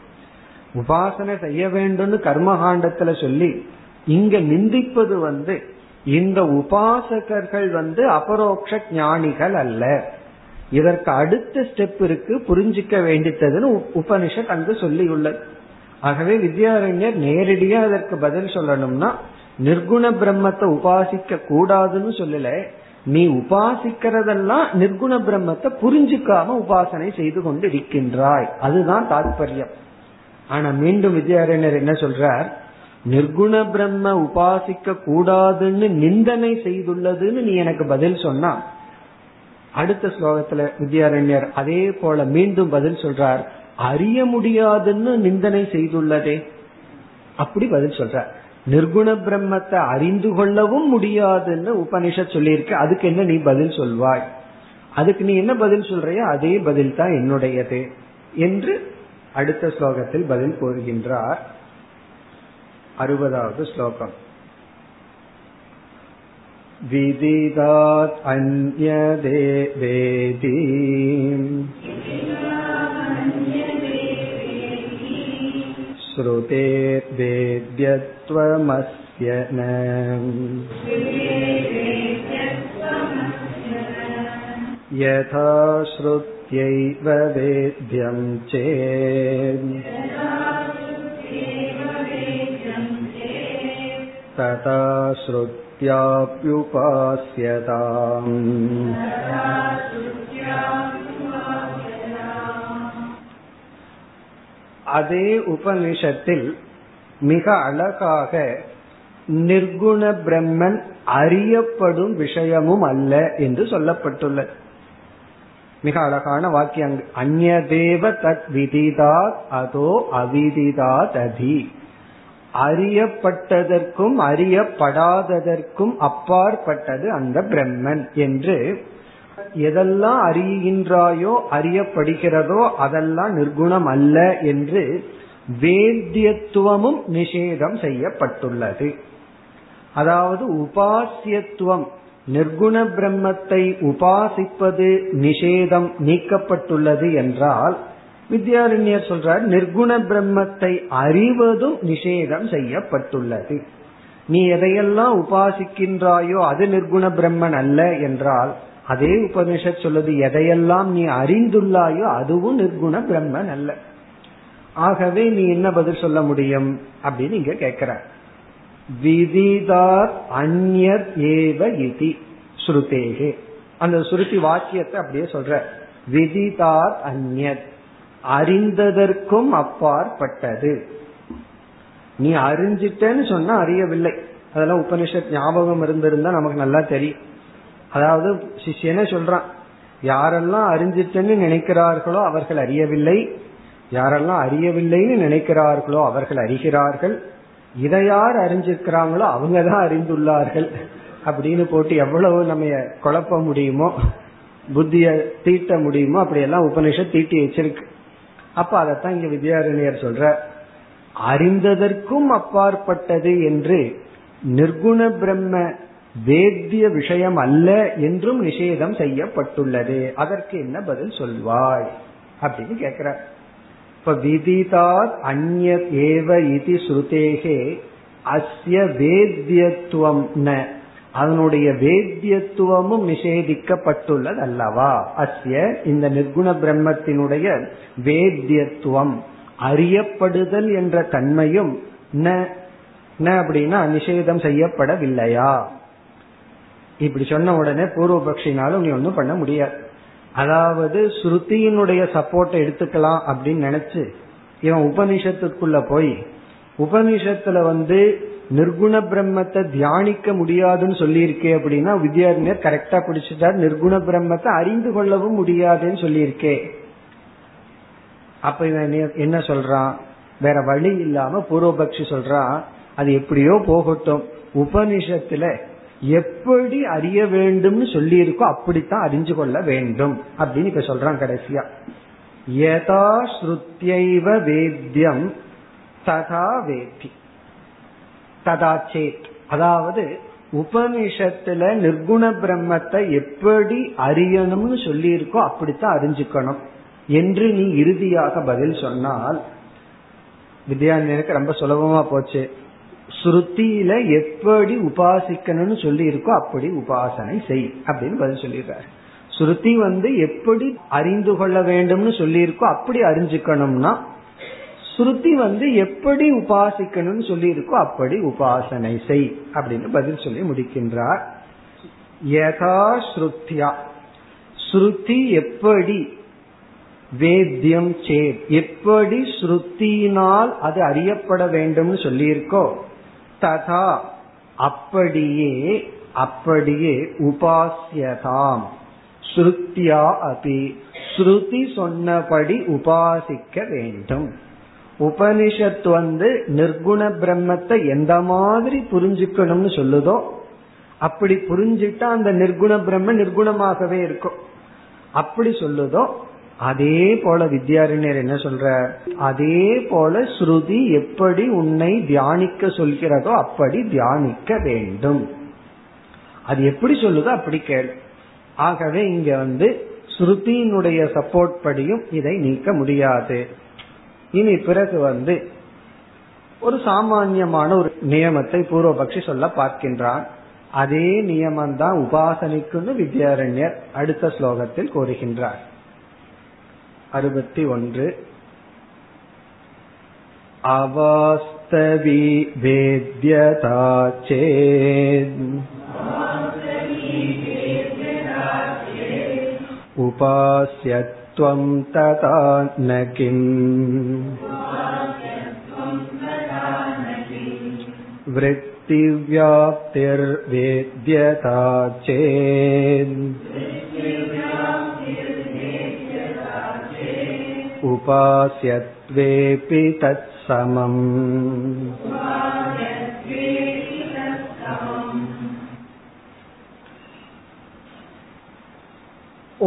உபாசனை செய்ய வேண்டும்னு கர்மகாண்டத்துல சொல்லி இங்க நிந்திப்பது இந்த உபாசகர்கள் அபரோக்ஷ ஞானிகள் அல்ல. இதற்கு அடுத்த ஸ்டெப் இருக்கு, புரிஞ்சிக்க வேண்டியதுன்னு உபனிஷத் அங்கு சொல்லி உள்ளது. ஆகவே வித்யாரண்யர் நேரடியா அதற்கு பதில் சொல்லணும்னா, நிர்குண பிரம்மத்தை உபாசிக்க கூடாதுன்னு சொல்லல, நீ உபாசிக்கிறதெல்லாம் நிர்குண பிரம்மத்தை புரிஞ்சுக்காம உபாசனை செய்து கொண்டு இருக்கின்றாய், அதுதான் தாற்பயம். ஆனா மீண்டும் வித்யாரண்யர் என்ன சொல்றார், நிர்குண பிரம்ம உபாசிக்க கூடாதுன்னு நிந்தனை செய்துள்ளதுன்னு நீ எனக்கு பதில் சொன்னா, அடுத்த ஸ்லோகத்துல வித்யாரண்யர் அதே போல மீண்டும் பதில் சொல்றார், அறிய முடியாதுன்னு நிந்தனை செய்துள்ளதே அப்படி பதில் சொல்றார். நிர்குண பிரம்மத்தை அறிந்து கொள்ளவும் முடியாதுன்னு உபனிஷத் சொல்லியிருக்க, அதுக்கு என்ன நீ பதில் சொல்வாய், அதுக்கு நீ என்ன பதில் சொல்றியோ அதே பதில் தான் என்னுடையது என்று அடுத்த ஸ்லோகத்தில் பதில் கூறுகின்றார். 60வது ஸ்லோகம். விதிதாத் அன்யதே வேதி ஸ்ருதேர் வேத்யத்வமஸ்யன யதா ஸ்ருத்யைவ வேத்யம் சேத் ததா ஸ்ருத்யாப்யுபாஸ்யதாம். அதே உபனிஷத்தில் மிக அழகாக நிர்குண பிரம்மன் அறியப்படும் விஷயமும் அல்ல என்று சொல்லப்பட்டுள்ளது. மிக அழகான வாக்கியம், அந்யதேவ தத் விதிதாத் அதோ அவிதிதாத் அதி. அறியப்பட்டதற்கும் அறியப்படாததற்கும் அப்பாற்பட்டது அந்த பிரம்மன் என்று, எதெல்லாம் அறிகின்றாயோ அறியப்படுகிறதோ அதெல்லாம் நிர்குணம் அல்ல என்று வேத்தியத்துவமும் நிஷேதம் செய்யப்பட்டுள்ளது. அதாவது உபாசியத்துவம், நிர்குண பிரம்மத்தை உபாசிப்பது நிஷேதம் நீக்கப்பட்டுள்ளது என்றால், வித்யாரண்யர் சொல்றார் நிர்குண பிரம்மத்தை அறிவதும் நிஷேதம் செய்யப்பட்டுள்ளது. நீ எதையெல்லாம் உபாசிக்கின்றாயோ அது நிர்குண பிரம்மன் அல்ல என்றால், அதே உபனிஷத் சொல்லுது எதையெல்லாம் நீ அறிந்துள்ளாயோ அதுவும் நிர்குண பிரம்மன் அல்ல. ஆகவே நீ என்ன பதில் சொல்ல முடியும் அப்படின்னு இங்க கேக்குற. விதிதார் அந்யத் ஏவ இதி ஸ்ருதேஹே, அந்த ஸ்ருதி வாக்கியத்தை அப்படியே சொல்ற, விதிதார் அந்யத் அறிந்ததற்கும் அப்பாற்பட்டது. நீ அறிஞ்சிட்டேன்னு சொன்னா அறியவில்லை, அதெல்லாம் உபனிஷத் ஞாபகம் இருந்திருந்தா நமக்கு நல்லா தெரியும். அதாவது சிஷ்யனே சொல்றான், யாரெல்லாம் அறிஞ்சிட்டேன்னு நினைக்கிறார்களோ அவர்கள் அறியவில்லை, யாரெல்லாம் அறியவில்லைன்னு நினைக்கிறார்களோ அவர்கள் அறிகிறார்கள், இதை யார் அறிஞ்சிருக்கிறாங்களோ அவங்க தான் அறிந்துள்ளார்கள் அப்படின்னு போட்டு எவ்வளவு நம்ம குழப்ப முடியுமோ, புத்திய தீட்ட முடியுமோ அப்படியெல்லாம் உபனிஷத் தீட்டி வச்சிருக்கு. அப்ப அதத்தான் இங்க வித்யாரண்யர் சொல்ற, அறிந்ததற்கும் அப்பாற்பட்டது என்று நிர்குண பிரம்ம வேத்திய விஷயம் அல்ல என்றும் நிஷேதம் செய்யப்பட்டுள்ளது, அதற்கு என்ன பதில் சொல்வாய் அப்படின்னு கேக்குற. இப்ப விதிதாத் அந்யத் ஏவ இதி ஸ்ருதேகே அஸ்ய வேத்யத்துவம் ந, அதனுடைய வேத்யத்துவமும் நிஷேதிக்கப்பட்டுள்ளது அல்லவா. அஸ்ய இந்த நிர்குண பிரம்மத்தினுடைய வேத்யத்துவம் அறியப்படுதல் என்ற தன்மையும் ந அப்படின்னா நிஷேதம் செய்யப்படவில்லையா. இப்படி சொன்ன உடனே பூர்வபக்ஷினாலும் நீ ஒன்னும் பண்ண முடியாது. அதாவது ஸ்ருதியினுடைய சப்போர்ட்டை எடுத்துக்கலாம் அப்படின்னு நினைச்சு இவன் உபனிஷத்துக்குள்ள போய் உபனிஷத்துல நிர்குண பிரம்மத்தை தியானிக்க முடியாதுன்னு சொல்லியிருக்கே அப்படின்னா வித்யாரண்யர் கரெக்டா பிடிச்சிட்டார். நிர்குண பிரம்மத்தை அறிந்து கொள்ளவும் முடியாதுன்னு சொல்லியிருக்கே. அப்ப இவன் என்ன சொல்றான், வேற வழி இல்லாம பூர்வபக்ஷி சொல்றான் அது எப்படியோ போகட்டும், உபனிஷத்துல எப்படி அறிய வேண்டும் சொல்லி இருக்கோ அப்படித்தான் அறிஞ்சு கொள்ள வேண்டும் அப்படின்னு இப்ப சொல்றான். கடைசியா யதா ஸ்ருத்யைவ வேத்யம் ததா வேத்தி ததா சேத், அதாவது உபனிஷத்துல நிர்குண பிரம்மத்தை எப்படி அறியணும்னு சொல்லி இருக்கோ அப்படித்தான் அறிஞ்சுக்கணும் என்று நீ இறுதியாக பதில் சொன்னால் வித்யாரண்யருக்கு ரொம்ப சுலபமா போச்சு. ஸ்ருதியில எப்படி உபாசிக்கணும்னு சொல்லி இருக்கோ அப்படி உபாசனை செய் அப்படின்னு பதில் சொல்லிடுறாரு. ஸ்ருதி எப்படி அறிந்து கொள்ள வேண்டும்னு சொல்லி இருக்கோ அப்படி அறிஞ்சுக்கணும்னா ஸ்ருதி எப்படி உபாசிக்கணும்னு சொல்லி இருக்கோ அப்படி உபாசனை செய் அப்படின்னு பதில் சொல்லி முடிக்கின்றார். யதா ஸ்ருத்யா, ஸ்ருதி எப்படி வேத்யம் சேத், எப்படி ஸ்ருத்தினால் அது அறியப்பட வேண்டும்னு சொல்லி இருக்கோ ததா அப்படியே அப்படியே உபாசியதாம் ஸ்ருத்யா அபி ஸ்ருதி சொன்னபடி உபாசிக்க வேண்டும். உபனிஷத் நிர்குண பிரம்மத்தை எந்த மாதிரி புரிஞ்சுக்கணும்னு சொல்லுதோ அப்படி புரிஞ்சுட்டா அந்த நிர்குண பிரம்ம நிர்குணமாகவே இருக்கும். அப்படி சொல்லுதோ அதே போல வித்யாரண்யர் என்ன சொல்றார், அதே போல ஸ்ருதி எப்படி உன்னை தியானிக்க சொல்கிறதோ அப்படி தியானிக்க வேண்டும். அது எப்படி சொல்லுதோ அப்படி கேள். ஆகவே இங்க ஸ்ருதியினுடைய சப்போர்ட் படியும் இதை நீக்க முடியாது. இனி பிறகு ஒரு சாமான்யமான ஒரு நியமத்தை பூர்வபக்ஷி சொல்ல பார்க்கின்றான். அதே நியமம்தான் உபாசனைக்குன்னு வித்யாரண்யர் அடுத்த ஸ்லோகத்தில் கோருகின்றார். 61 அவாஸ்தவி வேத்யதா சேத் உபாஸ்யத்வம் ததா நகிம் விருத்தி வியாப்திர் வேத்யதா சேத் உபாஸ்யத்வேபி தத் சமம்.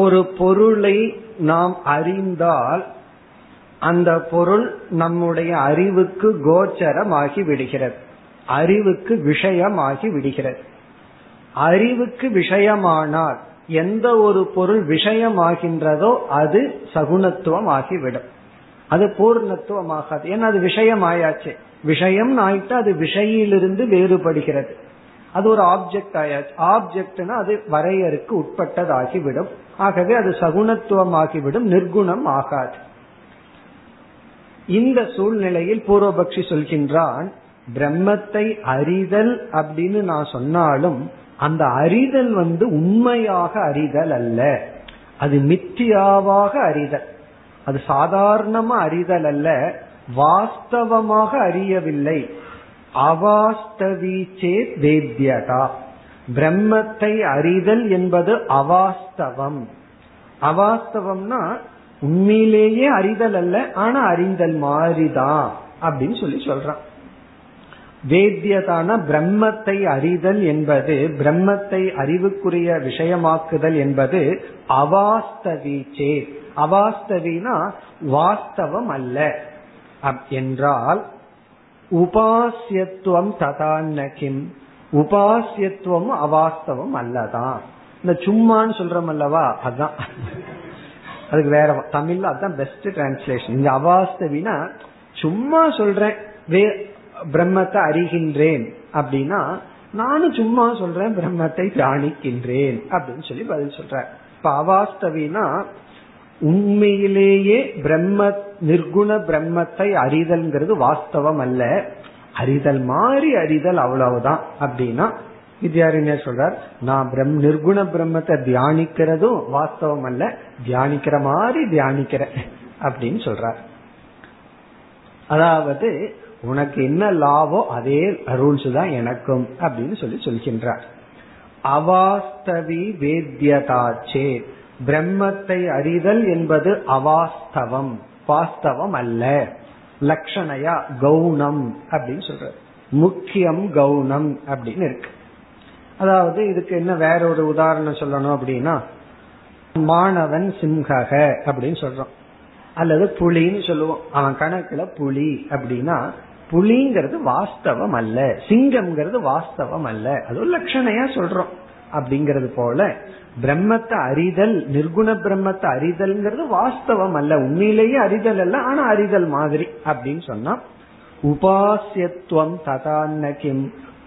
ஒரு பொருளை நாம் அறிந்தால் அந்த பொருள் நம்முடைய அறிவுக்கு கோச்சரமாகி விடுகிறது, அறிவுக்கு விஷயமாகி விடுகிறது. அறிவுக்கு விஷயமானால் எந்த ஒரு பொருள் விஷயமாகின்றதோ அது சகுணத்துவம் ஆகிவிடும், அது பூர்ணத்துவம் ஆகாது. ஏன்னா அது விஷயம் ஆயாச்சு, விஷயம் ஆயிட்டா அது விஷயிலிருந்து வேறுபடுகிறது, அது ஒரு ஆப்ஜெக்ட் ஆயாச்சு, ஆப்ஜெக்ட்னா அது வரையறுக்கு உட்பட்டதாகிவிடும். ஆகவே அது சகுணத்துவம் ஆகிவிடும், நிர்குணம் ஆகாது. இந்த சூழ்நிலையில் பூர்வபக்ஷி சொல்கின்றான், பிரம்மத்தை அறிதல் அப்படின்னு நான் சொன்னாலும் அந்த அறிதல் உண்மையாக அறிதல் அல்ல, அது மித்தியாவாக அறிதல், அது சாதாரணமா அறிதல் அல்ல, வாஸ்தவமாக அறியவில்லை. அவாஸ்தவி சேத் வேத்யதா, பிரம்மத்தை அறிதல் என்பது அவாஸ்தவம். அவாஸ்தவம்னா உண்மையிலேயே அறிதல் அல்ல, ஆனா அறிந்தல் மாறிதான் அப்படின்னு சொல்லி சொல்றான். வேத்யதான பிரம்மத்தை அறிதல் என்பது, பிரம்மத்தை அறிவுக்குரிய விஷயமாக்குதல் என்பது அவாஸ்தவி சே, அவாஸ்தவினா வாஸ்தவம் அல்ல என்றால் உபாசியத்துவம் ததாநகிம், உபாசியத்துவம் அவாஸ்தவம் அல்லதான். இந்த சும்மான்னு சொல்றோம் அல்லவா, அதான் அதுக்கு வேற தமிழ்ல அதுதான் பெஸ்ட் டிரான்ஸ்லேஷன். இந்த அவாஸ்தவினா சும்மா சொல்றேன் பிரம்மத்தை அறிகின்றேன் அப்படின்னா நானும் சும்மா சொல்றேன் பிரம்மத்தை தியானிக்கின்றேன் அப்படின்னு சொல்லி பதில் சொல்றேன். இப்ப அவாஸ்தவினா உண்மையிலேயே பிரம்ம நிர்குண பிரம்மத்தை அறிதல்ங்கிறது வாஸ்தவம் அல்ல, அறிதல் மாறி அறிதல் அவ்வளவுதான். அப்படின்னா வித்யாரண்யர் சொல்றார் நான் நிர்குண பிரம்மத்தை தியானிக்கிறதும் வாஸ்தவம் அல்ல, தியானிக்கிற மாதிரி தியானிக்கிறேன் அப்படின்னு சொல்றார். அதாவது உனக்கு என்ன லாவோ அதே ரூல்ஸ் தான் எனக்கும் அப்படின்னு சொல்லி சொல்கின்றார். அவாஸ்தவி வேத்யதாச்சே பிரம்மத்தை அறிதல் என்பது அவாஸ்தவம், வாஸ்தவம் அல்ல. லட்சணையா கவுனம் அப்படின்னு சொல்ற, முக்கியம் கவுனம் அப்படின்னு இருக்கு. அதாவது இதுக்கு என்ன வேற ஒரு உதாரணம் சொல்லணும் அப்படின்னா மாணவன் சிம்ஹக அப்படின்னு சொல்றோம், அல்லது புலின்னு சொல்லுவோம். அவன் கணக்குல புலி அப்படின்னா புலிங்கிறது வாஸ்தவம் அல்ல, சிங்கம்ங்கிறது வாஸ்தவம் அல்ல, அது ஒரு லட்சணையா சொல்றோம். அப்படிங்கறது போல பிரம்மத்தை அறிதல், நிர்குண பிரம்மத்தை அறிதல்ங்கிறது வாஸ்தவம் அல்ல, உண்மையிலேயே அறிதல் அல்ல, ஆனா அறிதல் மாதிரி அப்படின்னு சொன்னா உபாசியத்துவம் ததான்நகிம்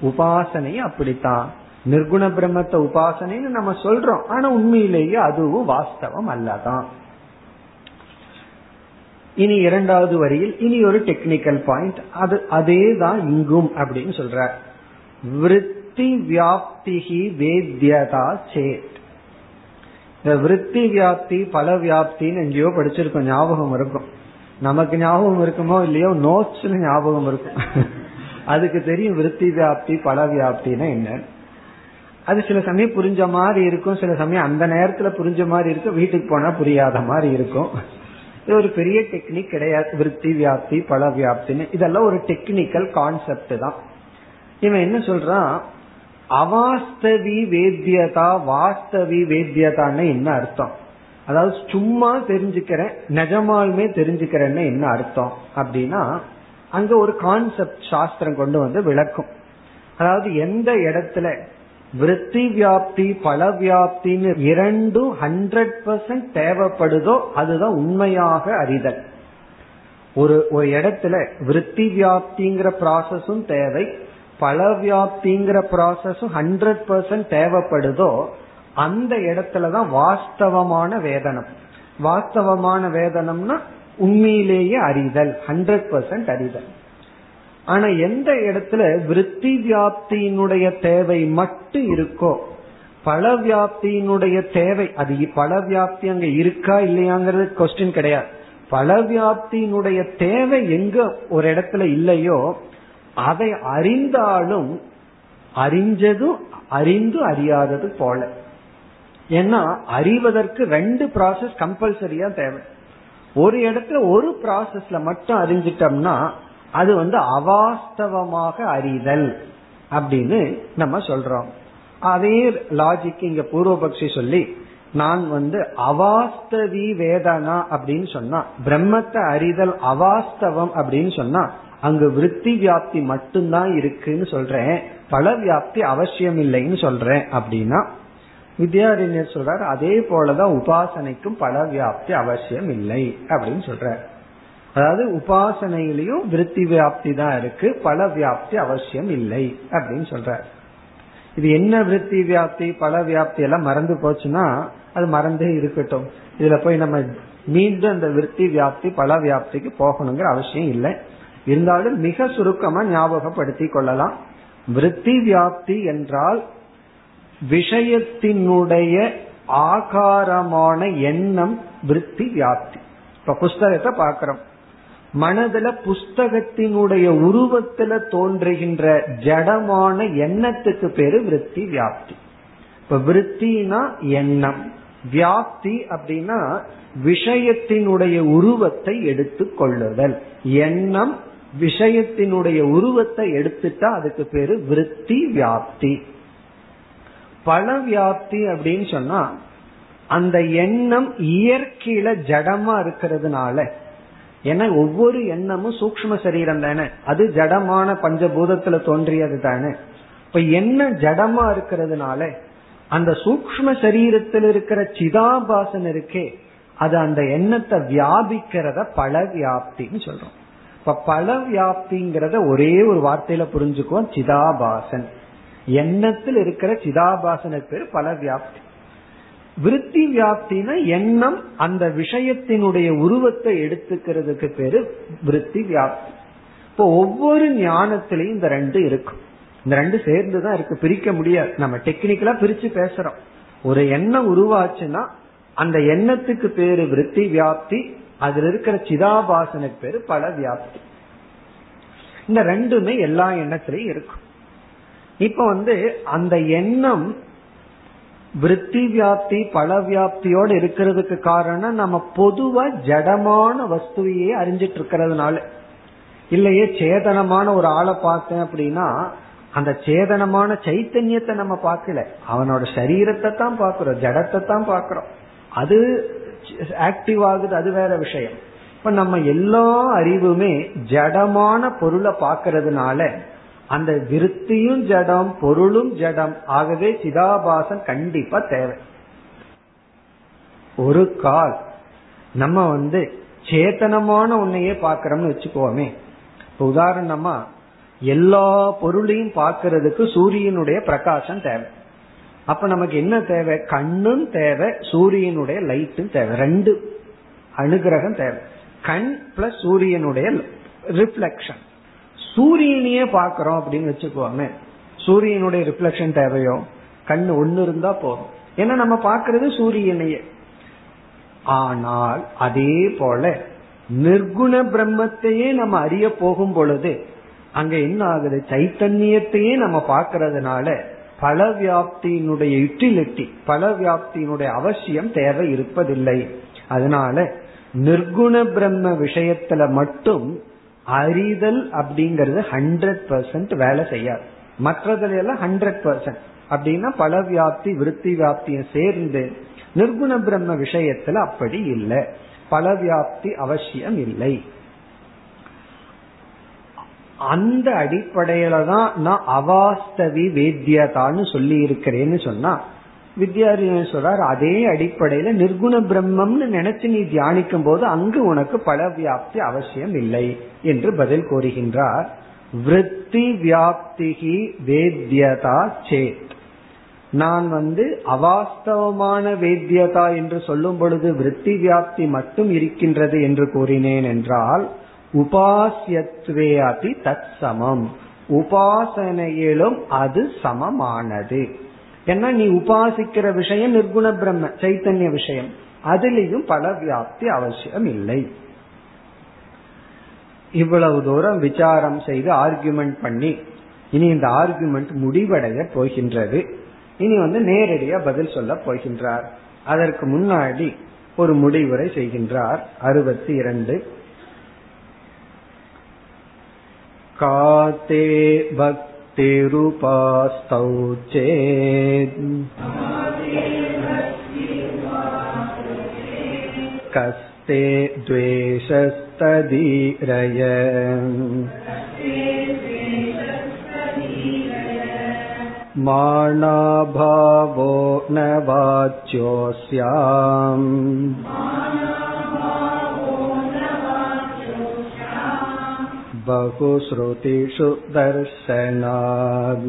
உபாசனையே அப்படித்தான். நிர்குண பிரம்மத்தை உபாசனைன்னு நம்ம சொல்றோம், ஆனா உண்மையிலேயே அதுவும் வாஸ்தவம் அல்லதான். இனி இரண்டாவது வரியில் இனி ஒரு டெக்னிக்கல் பாயிண்ட், அது அதே தான் இங்கும் அப்படின்னு சொல்ற. விருத்தி வியாப்திஹி வேத்யதா சேத். இந்த விருத்தி வியாப்தி பல வியாப்தின்னு எங்கேயோ படிச்சிருக்கோம், ஞாபகம் இருக்கும். நமக்கு ஞாபகம் இருக்குமோ இல்லையோ நோட்ஸ்ல ஞாபகம் இருக்கும். அதுக்கு தெரியும் விருத்தி வியாப்தி பல வியாப்தினா என்ன. அது சில சமயம் புரிஞ்ச மாதிரி இருக்கும், சில சமயம் அந்த நேரத்துல புரிஞ்ச மாதிரி இருக்கும், வீட்டுக்கு போனா புரியாத மாதிரி இருக்கும். இது ஒரு பெரிய டெக்னிக் கிடையாது, விருத்தி வியாப்தி பல வியாப்தின்னு. இதெல்லாம் ஒரு டெக்னிக்கல் கான்செப்ட் தான். இவன் என்ன சொல்றான், அவாஸ்தவி வேத்யதா வாஸ்தவி வேத்யதான்னு என்ன அர்த்தம்? அதாவது சும்மா தெரிஞ்சுக்கிறேன், நிஜமாலுமே தெரிஞ்சுக்கிறேன்னு என்ன அர்த்தம் அப்படின்னா அங்க ஒரு கான்செப்ட் சாஸ்திரம் கொண்டு வந்து விளக்கும். அதாவது எந்த இடத்துல விருத்தி வியாப்தி பல வியாப்தின்னு இரண்டும் 100% தேவைப்படுதோ அதுதான் உண்மையாக அறிதல். ஒரு இடத்துல விருத்தி வியாப்திங்கிற ப்ராசஸும் தேவை, பல வியாப்திங்கிற ப்ராசஸும் 100% தேவைப்படுதோ அந்த இடத்துலதான் வாஸ்தவமான வேதனம். வாஸ்தவமான வேதனம்னா உண்மையிலேயே அறிதல், 100% அறிதல். ஆனா எந்த இடத்துல விருத்தி வியாப்தியினுடைய தேவை மட்டும் இருக்கோ, பல வியாப்தியினுடைய தேவை, அது பல வியாப்தி அங்க இருக்கா இல்லையாங்கிறது கொஸ்டின் கிடையாது, பல வியாப்தியினுடைய தேவை எங்க ஒரு இடத்துல இல்லையோ அதை அறிந்தாலும் அறிஞ்சதும் அறிந்து அறியாதது போல. ஏன்னா அறிவதற்கு ரெண்டு ப்ராசஸ் கம்பல்சரியா தேவை. ஒரு இடத்துல ஒரு ப்ராசஸ்ல மட்டும் அறிஞ்சிட்டோம்னா அது அவாஸ்தவமாக அறிதல் அப்படின்னு நம்ம சொல்றோம். அதே லாஜிக் இங்க பூர்வபக்ஷி சொல்லி நான் அவாஸ்தவி வேதனா அப்படின்னு சொன்னா, பிரம்மத்தை அறிதல் அவாஸ்தவம் அப்படின்னு சொன்னா அங்கு விருத்தி வியாப்தி மட்டும்தான் இருக்குன்னு சொல்றேன், பல வியாப்தி அவசியம் இல்லைன்னு சொல்றேன் அப்படின்னா வித்யாரண்யர் சொல்றார் அதே போலதான் உபாசனைக்கும் பல வியாப்தி அவசியம் இல்லை அப்படின்னு சொல்ற. அதாவது உபாசனையிலயும் விருத்தி வியாப்தி தான் இருக்கு, பல வியாப்தி அவசியம் இல்லை அப்படின்னு சொல்ற. இது என்ன விருத்தி வியாப்தி பல வியாப்தி எல்லாம் மறந்து போச்சுன்னா அது மறந்தே இருக்கட்டும், இதுல போய் நம்ம மீண்டும் அந்த விருத்தி வியாப்தி பல வியாப்திக்கு போகணுங்கிற அவசியம் இல்லை. இருந்தாலும் மிக சுருக்கமா ஞாபகப்படுத்தி கொள்ளலாம். விருத்தி வியாப்தி என்றால் விஷயத்தினுடைய ஆகாரமான எண்ணம் விருத்தி வியாப்தி. இப்ப புஸ்தகத்தை பார்க்கிறோம், மனதுல புஸ்தகத்தினுடைய உருவத்துல தோன்றுகின்ற ஜடமான எண்ணத்துக்கு பேரு விருத்தி வியாப்தி. இப்ப விருத்தினா எண்ணம், வியாப்தி அப்படின்னா விஷயத்தினுடைய உருவத்தை எடுத்து கொள்ளுதல். எண்ணம் விஷயத்தினுடைய உருவத்தை எடுத்துட்டா அதுக்கு பேரு விருத்தி வியாப்தி. பல வியாப்தி அப்படின்னு சொன்னா அந்த எண்ணம் இயற்கையில ஜடமா இருக்கிறதுனால, ஏன்னா ஒவ்வொரு எண்ணமும் சூக்ஷ்ம சரீரம் தானே, அது ஜடமான பஞ்சபூதத்துல தோன்றியது தானே. இப்ப எண்ணம் ஜடமா இருக்கிறதுனால அந்த சூக்ஷ்ம சரீரத்தில் இருக்கிற சிதாபாசன் இருக்கே அது அந்த எண்ணத்தை வியாபிக்கிறத பல வியாப்தின்னு சொல்றோம். இப்ப பல வியாப்திங்கிறத ஒரே ஒரு வார்த்தையில புரிஞ்சுக்குவோம், சிதாபாசன். எண்ணத்தில் இருக்கிற சிதாபாசனுக்கு பேரு பல வியாப்தி. விருத்தி வியாப்தினா எண்ணம் அந்த விஷயத்தினுடைய உருவத்தை எடுத்துக்கிறதுக்கு பேரு விருத்தி வியாப்தி. இப்போ ஒவ்வொரு ஞானத்திலையும் இந்த ரெண்டு இருக்கும், இந்த ரெண்டு சேர்ந்துதான் இருக்கு, பிரிக்க முடியாது. நம்ம டெக்னிக்கலா பிரிச்சு பேசுறோம். ஒரு எண்ணம் உருவாச்சுன்னா அந்த எண்ணத்துக்கு பேரு விருத்தி வியாப்தி, அதுல இருக்கிற சிதாபாசனுக்கு பேரு பல வியாப்தி. இந்த ரெண்டுமே எல்லா எண்ணத்திலையும் இருக்கும். இப்ப அந்த எண்ணம் விருத்தி வியாப்தி பல வியாப்தியோட இருக்கிறதுக்கு காரணம் நம்ம பொதுவா ஜடமான வஸ்துவையே அறிஞ்சிட்டு இருக்கிறதுனால. இல்லையே சேதனமான ஒரு ஆளை பார்த்தேன் அப்படின்னா அந்த சேதனமான சைத்தன்யத்தை நம்ம பார்க்கல, அவனோட சரீரத்தை தான் பார்க்கிறோம், ஜடத்தை தான் பார்க்கிறோம். அது ஆக்டிவ் ஆகுது, அது வேற விஷயம். இப்ப நம்ம எல்லா அறிவுமே ஜடமான பொருளை பார்க்கறதுனால அந்த விருத்தியும் ஜடம், பொருளும் ஜடம். ஆகவே சிதாபாசன் கண்டிப்பா தேவை. ஒரு கால் நம்ம சேத்தனமான ஒன்னையே பார்க்கிறோம்னு வச்சுக்கோமே. இப்ப உதாரணமா எல்லா பொருளையும் பார்க்கறதுக்கு சூரியனுடைய பிரகாசம் தேவை. அப்ப நமக்கு என்ன தேவை? கண்ணும் தேவை, சூரியனுடைய லைட்டும் தேவை, ரெண்டு அனுகிரகம் தேவை. கண் பிளஸ் சூரியனுடைய ரிஃப்ளெக்ஷன். சூரியனையே பார்க்கிறோம் அப்படின்னு வச்சுக்கோமே, சூரியனுடைய ரிஃப்ளெக்ஷன் தேவையோ? கண் ஒன்னு இருந்தா போதும், ஏன்னா நம்ம பார்க்கறது சூரியனையே. ஆனால் அதே போல நிர்குண பிரம்மத்தையே நம்ம அறிய போகும் பொழுது அங்க என்ன ஆகுது? சைத்தன்யத்தையே நம்ம பார்க்கறதுனால பல வியாப்தியினுடைய யூட்டிலிட்டி, பல வியாப்தியினுடைய அவசியம் தேவை இருப்பதில்லை. அதனால நிர்குண பிரம்ம விஷயத்துல மட்டும் அறிதல் அப்படிங்கறது 100% வேலை செய்யாது. மற்றதுல எல்லாம் 100% அப்படின்னா பல வியாப்தி விருத்தி வியாப்திய சேர்ந்து நிர்குண பிரம்ம விஷயத்துல அப்படி இல்லை, பல வியாப்தி அவசியம் இல்லை. அந்த அடிப்படையில தான் நான் அவாஸ்தவி வேத்தியதான்னு சொல்லி இருக்கிறேன்னு சொன்னா வித்யாரண்யர் சொல்றார், அதே அடிப்படையில நிர்குண பிரம்மம்னு நினைச்சு நீ தியானிக்கும் போது அங்கு உனக்கு பல வியாப்தி அவசியம் இல்லை என்று பதில் கூறுகின்றார். விருத்தி வியாப்திகி வேத்தியதா சேத். நான் அவாஸ்தவமான வேத்தியதா என்று சொல்லும் பொழுது விருத்தி வியாப்தி மட்டும் இருக்கின்றது என்று கூறினேன் என்றால் உபாசியத்வே அபி தத் சமம், உபாசனையிலும் அது சமமானது. ஏன்னா நீ உபாசிக்கிற விஷயம் நிர்குண பிரம்ம சைத்தன்ய விஷயம், அதிலேயும் பல வியாப்தி அவசியம் இல்லை. இவ்வளவு தூரம் விசாரம் செய்து ஆர்குமெண்ட் பண்ணி இனி இந்த ஆர்குமெண்ட் முடிவடைய போகின்றது. இனி நேரடியா பதில் சொல்ல போகின்றார். அதற்கு முன்னாடி ஒரு முடிவுரை செய்கின்றார். 62. காதே பக்திருபாஸ்தௌ சேத் கஸ்தே த்வேஷஸ்ததீரய. மானாபாவோ ந வாச்யோஸ்யாம் பகுஸ்ருதிஷு தர்சனாத்.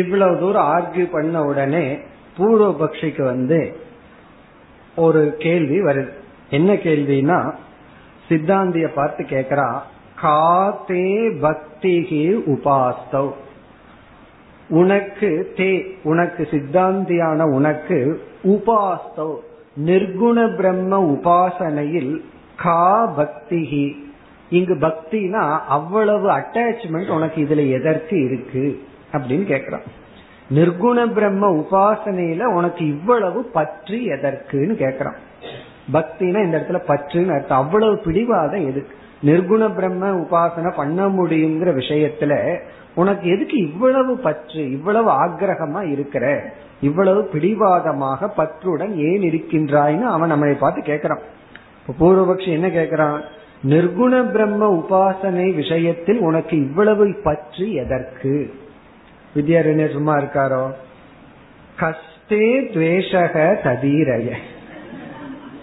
இவ்வளவு தூரம் ஆர்கியூ பண்ண உடனே பூர்வபக்ஷிக்கு ஒரு கேள்வி வருது. என்ன கேள்வினா, சித்தாந்திய பார்த்து கேக்குறா, காதே பக்திஹி உபாஸ்தௌ, உனக்கு தே உனக்கு சித்தாந்தியான உனக்கு உபாஸ்தௌ நிர்குண பிரம்ம உபாசனையில் கா பக்திஹி, இங்கு பக்தினா அவ்வளவு அட்டாச்மெண்ட் உனக்கு இதுல எதற்கு இருக்கு அப்படின்னு கேக்குறான். நிர்குண பிரம்ம உபாசனையில உனக்கு இவ்வளவு பற்று எதற்குன்னு கேக்குறான். பக்தினா இந்த இடத்துல பற்றுன்னு அர்த்தம், அவ்வளவு பிடிவாத எதுக்கு? நிர்குண பிரம்ம உபாசனை பண்ண முடியுங்கிற விஷயத்துல உனக்கு எதுக்கு இவ்வளவு பற்று, இவ்வளவு ஆக்ரகமா இருக்கிற, இவ்வளவு பிடிவாதமாக பற்றுடன் ஏன் இருக்கின்றாய்ன்னு அவன் நம்மளை பார்த்து கேக்குறான். பூர்வபக்ஷி என்ன கேக்குறான்? நிர்குண பிரம்ம உபாசனை விஷயத்தில் உனக்கு இவ்வளவு பற்று எதற்கு? வித்யாரண்யர் சும்மா இருக்காரோ? கஷ்டே துவேஷக ததீரய,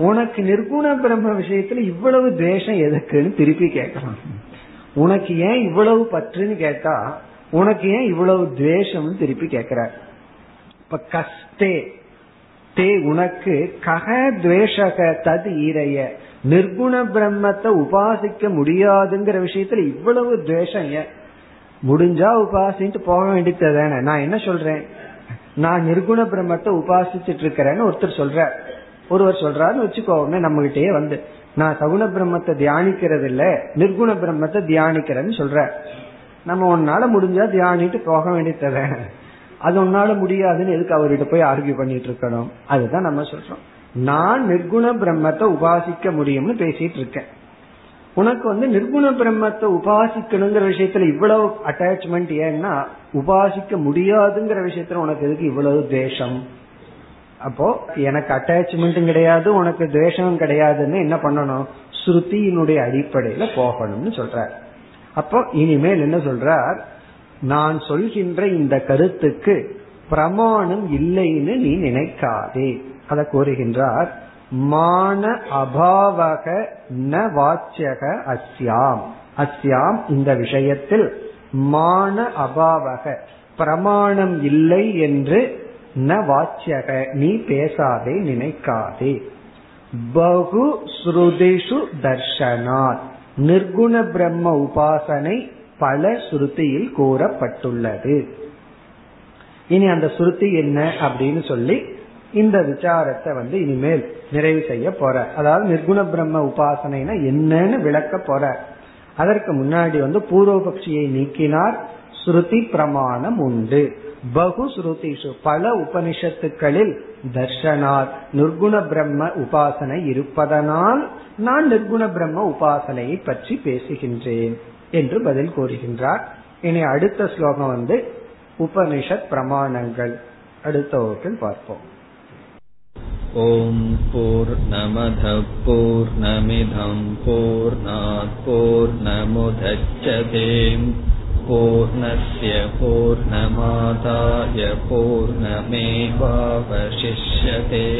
உனக்கு நிர்குண பிரம்ம விஷயத்துல இவ்வளவு துவேஷம் எதுக்குன்னு திருப்பி கேட்கலாம். உனக்கு ஏன் இவ்வளவு பற்றுன்னு கேட்டா உனக்கு ஏன் இவ்வளவு துவேஷம்னு திருப்பி கேட்கிறார். இப்ப கஷ்டே தே உனக்கு கக துவேஷக தது ஈரைய, நிர்குண பிரம்மத்தை உபாசிக்க முடியாதுங்கிற விஷயத்துல இவ்வளவு துவேஷம் ஏன்? முடிஞ்சா உபாசிட்டு போக வேண்டியது தானே. நான் என்ன சொல்றேன், நான் நிர்குண பிரம்மத்தை உபாசிச்சுட்டு இருக்கிறேன்னு ஒருத்தர் சொல்றார், ஒருவர் சொல்றாருன்னு வச்சுக்கோமே நம்ம கிட்டயே வந்து, நான் சகுண பிரம்மத்தை தியானிக்கிறது இல்ல நிர்குண பிரம்மத்தை தியானிக்கிறேன்னு சொல்ற. நம்ம உன்னால முடிஞ்சா தியானிட்டு போக வேண்டியது தானே, அது உன்னால முடியாதுன்னு எதுக்கு அவர்கிட்ட போய் ஆர்கியூ பண்ணிட்டு இருக்கணும்? அதுதான் நம்ம சொல்றோம், நான் நிர்குண பிரம்மத்தை உபாசிக்க முடியும்னு பேசிட்டு இருக்கேன். உனக்கு வந்து நிர்குண பிரம்மத்தை உபாசிக்கணுங்கிற விஷயத்துல இவ்வளவு அட்டாச்மெண்ட் ஏன்னா உபாசிக்க முடியாதுங்கிற விஷயத்துல உனக்கு எதுக்கு இவ்வளவு துவேஷம்? அப்போ எனக்கு அட்டாச்மெண்ட்டும் கிடையாது உனக்கு துவேஷமும் கிடையாதுன்னு என்ன பண்ணணும், ஸ்ருதியினுடைய அடிப்படையில போகணும்னு சொல்றார். அப்போ இனிமேல் என்ன சொல்றார், நான் சொல்கின்ற இந்த கருத்துக்கு பிரமாணம் இல்லைன்னு நீ நினைக்காதே. அத கூறுகின்றார், மான அபாவக ந வாச்சக அஸ்யாம், அஸ்யாம் இந்த விஷயத்தில் மான அபாவக பிரமாணம் இல்லை என்று ந வாச்சக நீ பேசாதே நினைக்காதே. பகு ஸ்ருதிஷு தர்ஷனாத், நிர்குண பிரம்ம உபாசனை பல ஸ்ருதியில் கூறப்பட்டுள்ளது. இனி அந்த ஸ்ருதி என்ன அப்படின்னு சொல்லி இந்த விசாரத்தை வந்து இனிமேல் நிறைவு செய்ய போற, அதாவது நிர்குண பிரம்ம உபாசனைனா என்னன்னு விளக்க போற. அதற்கு முன்னாடி வந்து பூர்வபக்ஷியை நீக்கினார். ஸ்ருதி பிரமாணம் உண்டு, பகு ஸ்ருதிஷு பல உபனிஷத்துக்களில் தர்ஷனார் நிர்குண பிரம்ம உபாசனை இருப்பதனால் நான் நிர்குண பிரம்ம உபாசனையை பற்றி பேசுகின்றேன் என்று பதில் கூறுகின்றார். இனி அடுத்த ஸ்லோகம் வந்து உபனிஷத் பிரமாணங்கள் அடுத்த வகுப்பில் பார்ப்போம். ஓம் பூர்ணமத பூர்ணமிதம் பூர்ணாத் பூர்ணமுதச்யதே பூர்ணஸ்ய பூர்ணமாதாய பூர்ணமேவாவசிஷ்யதே.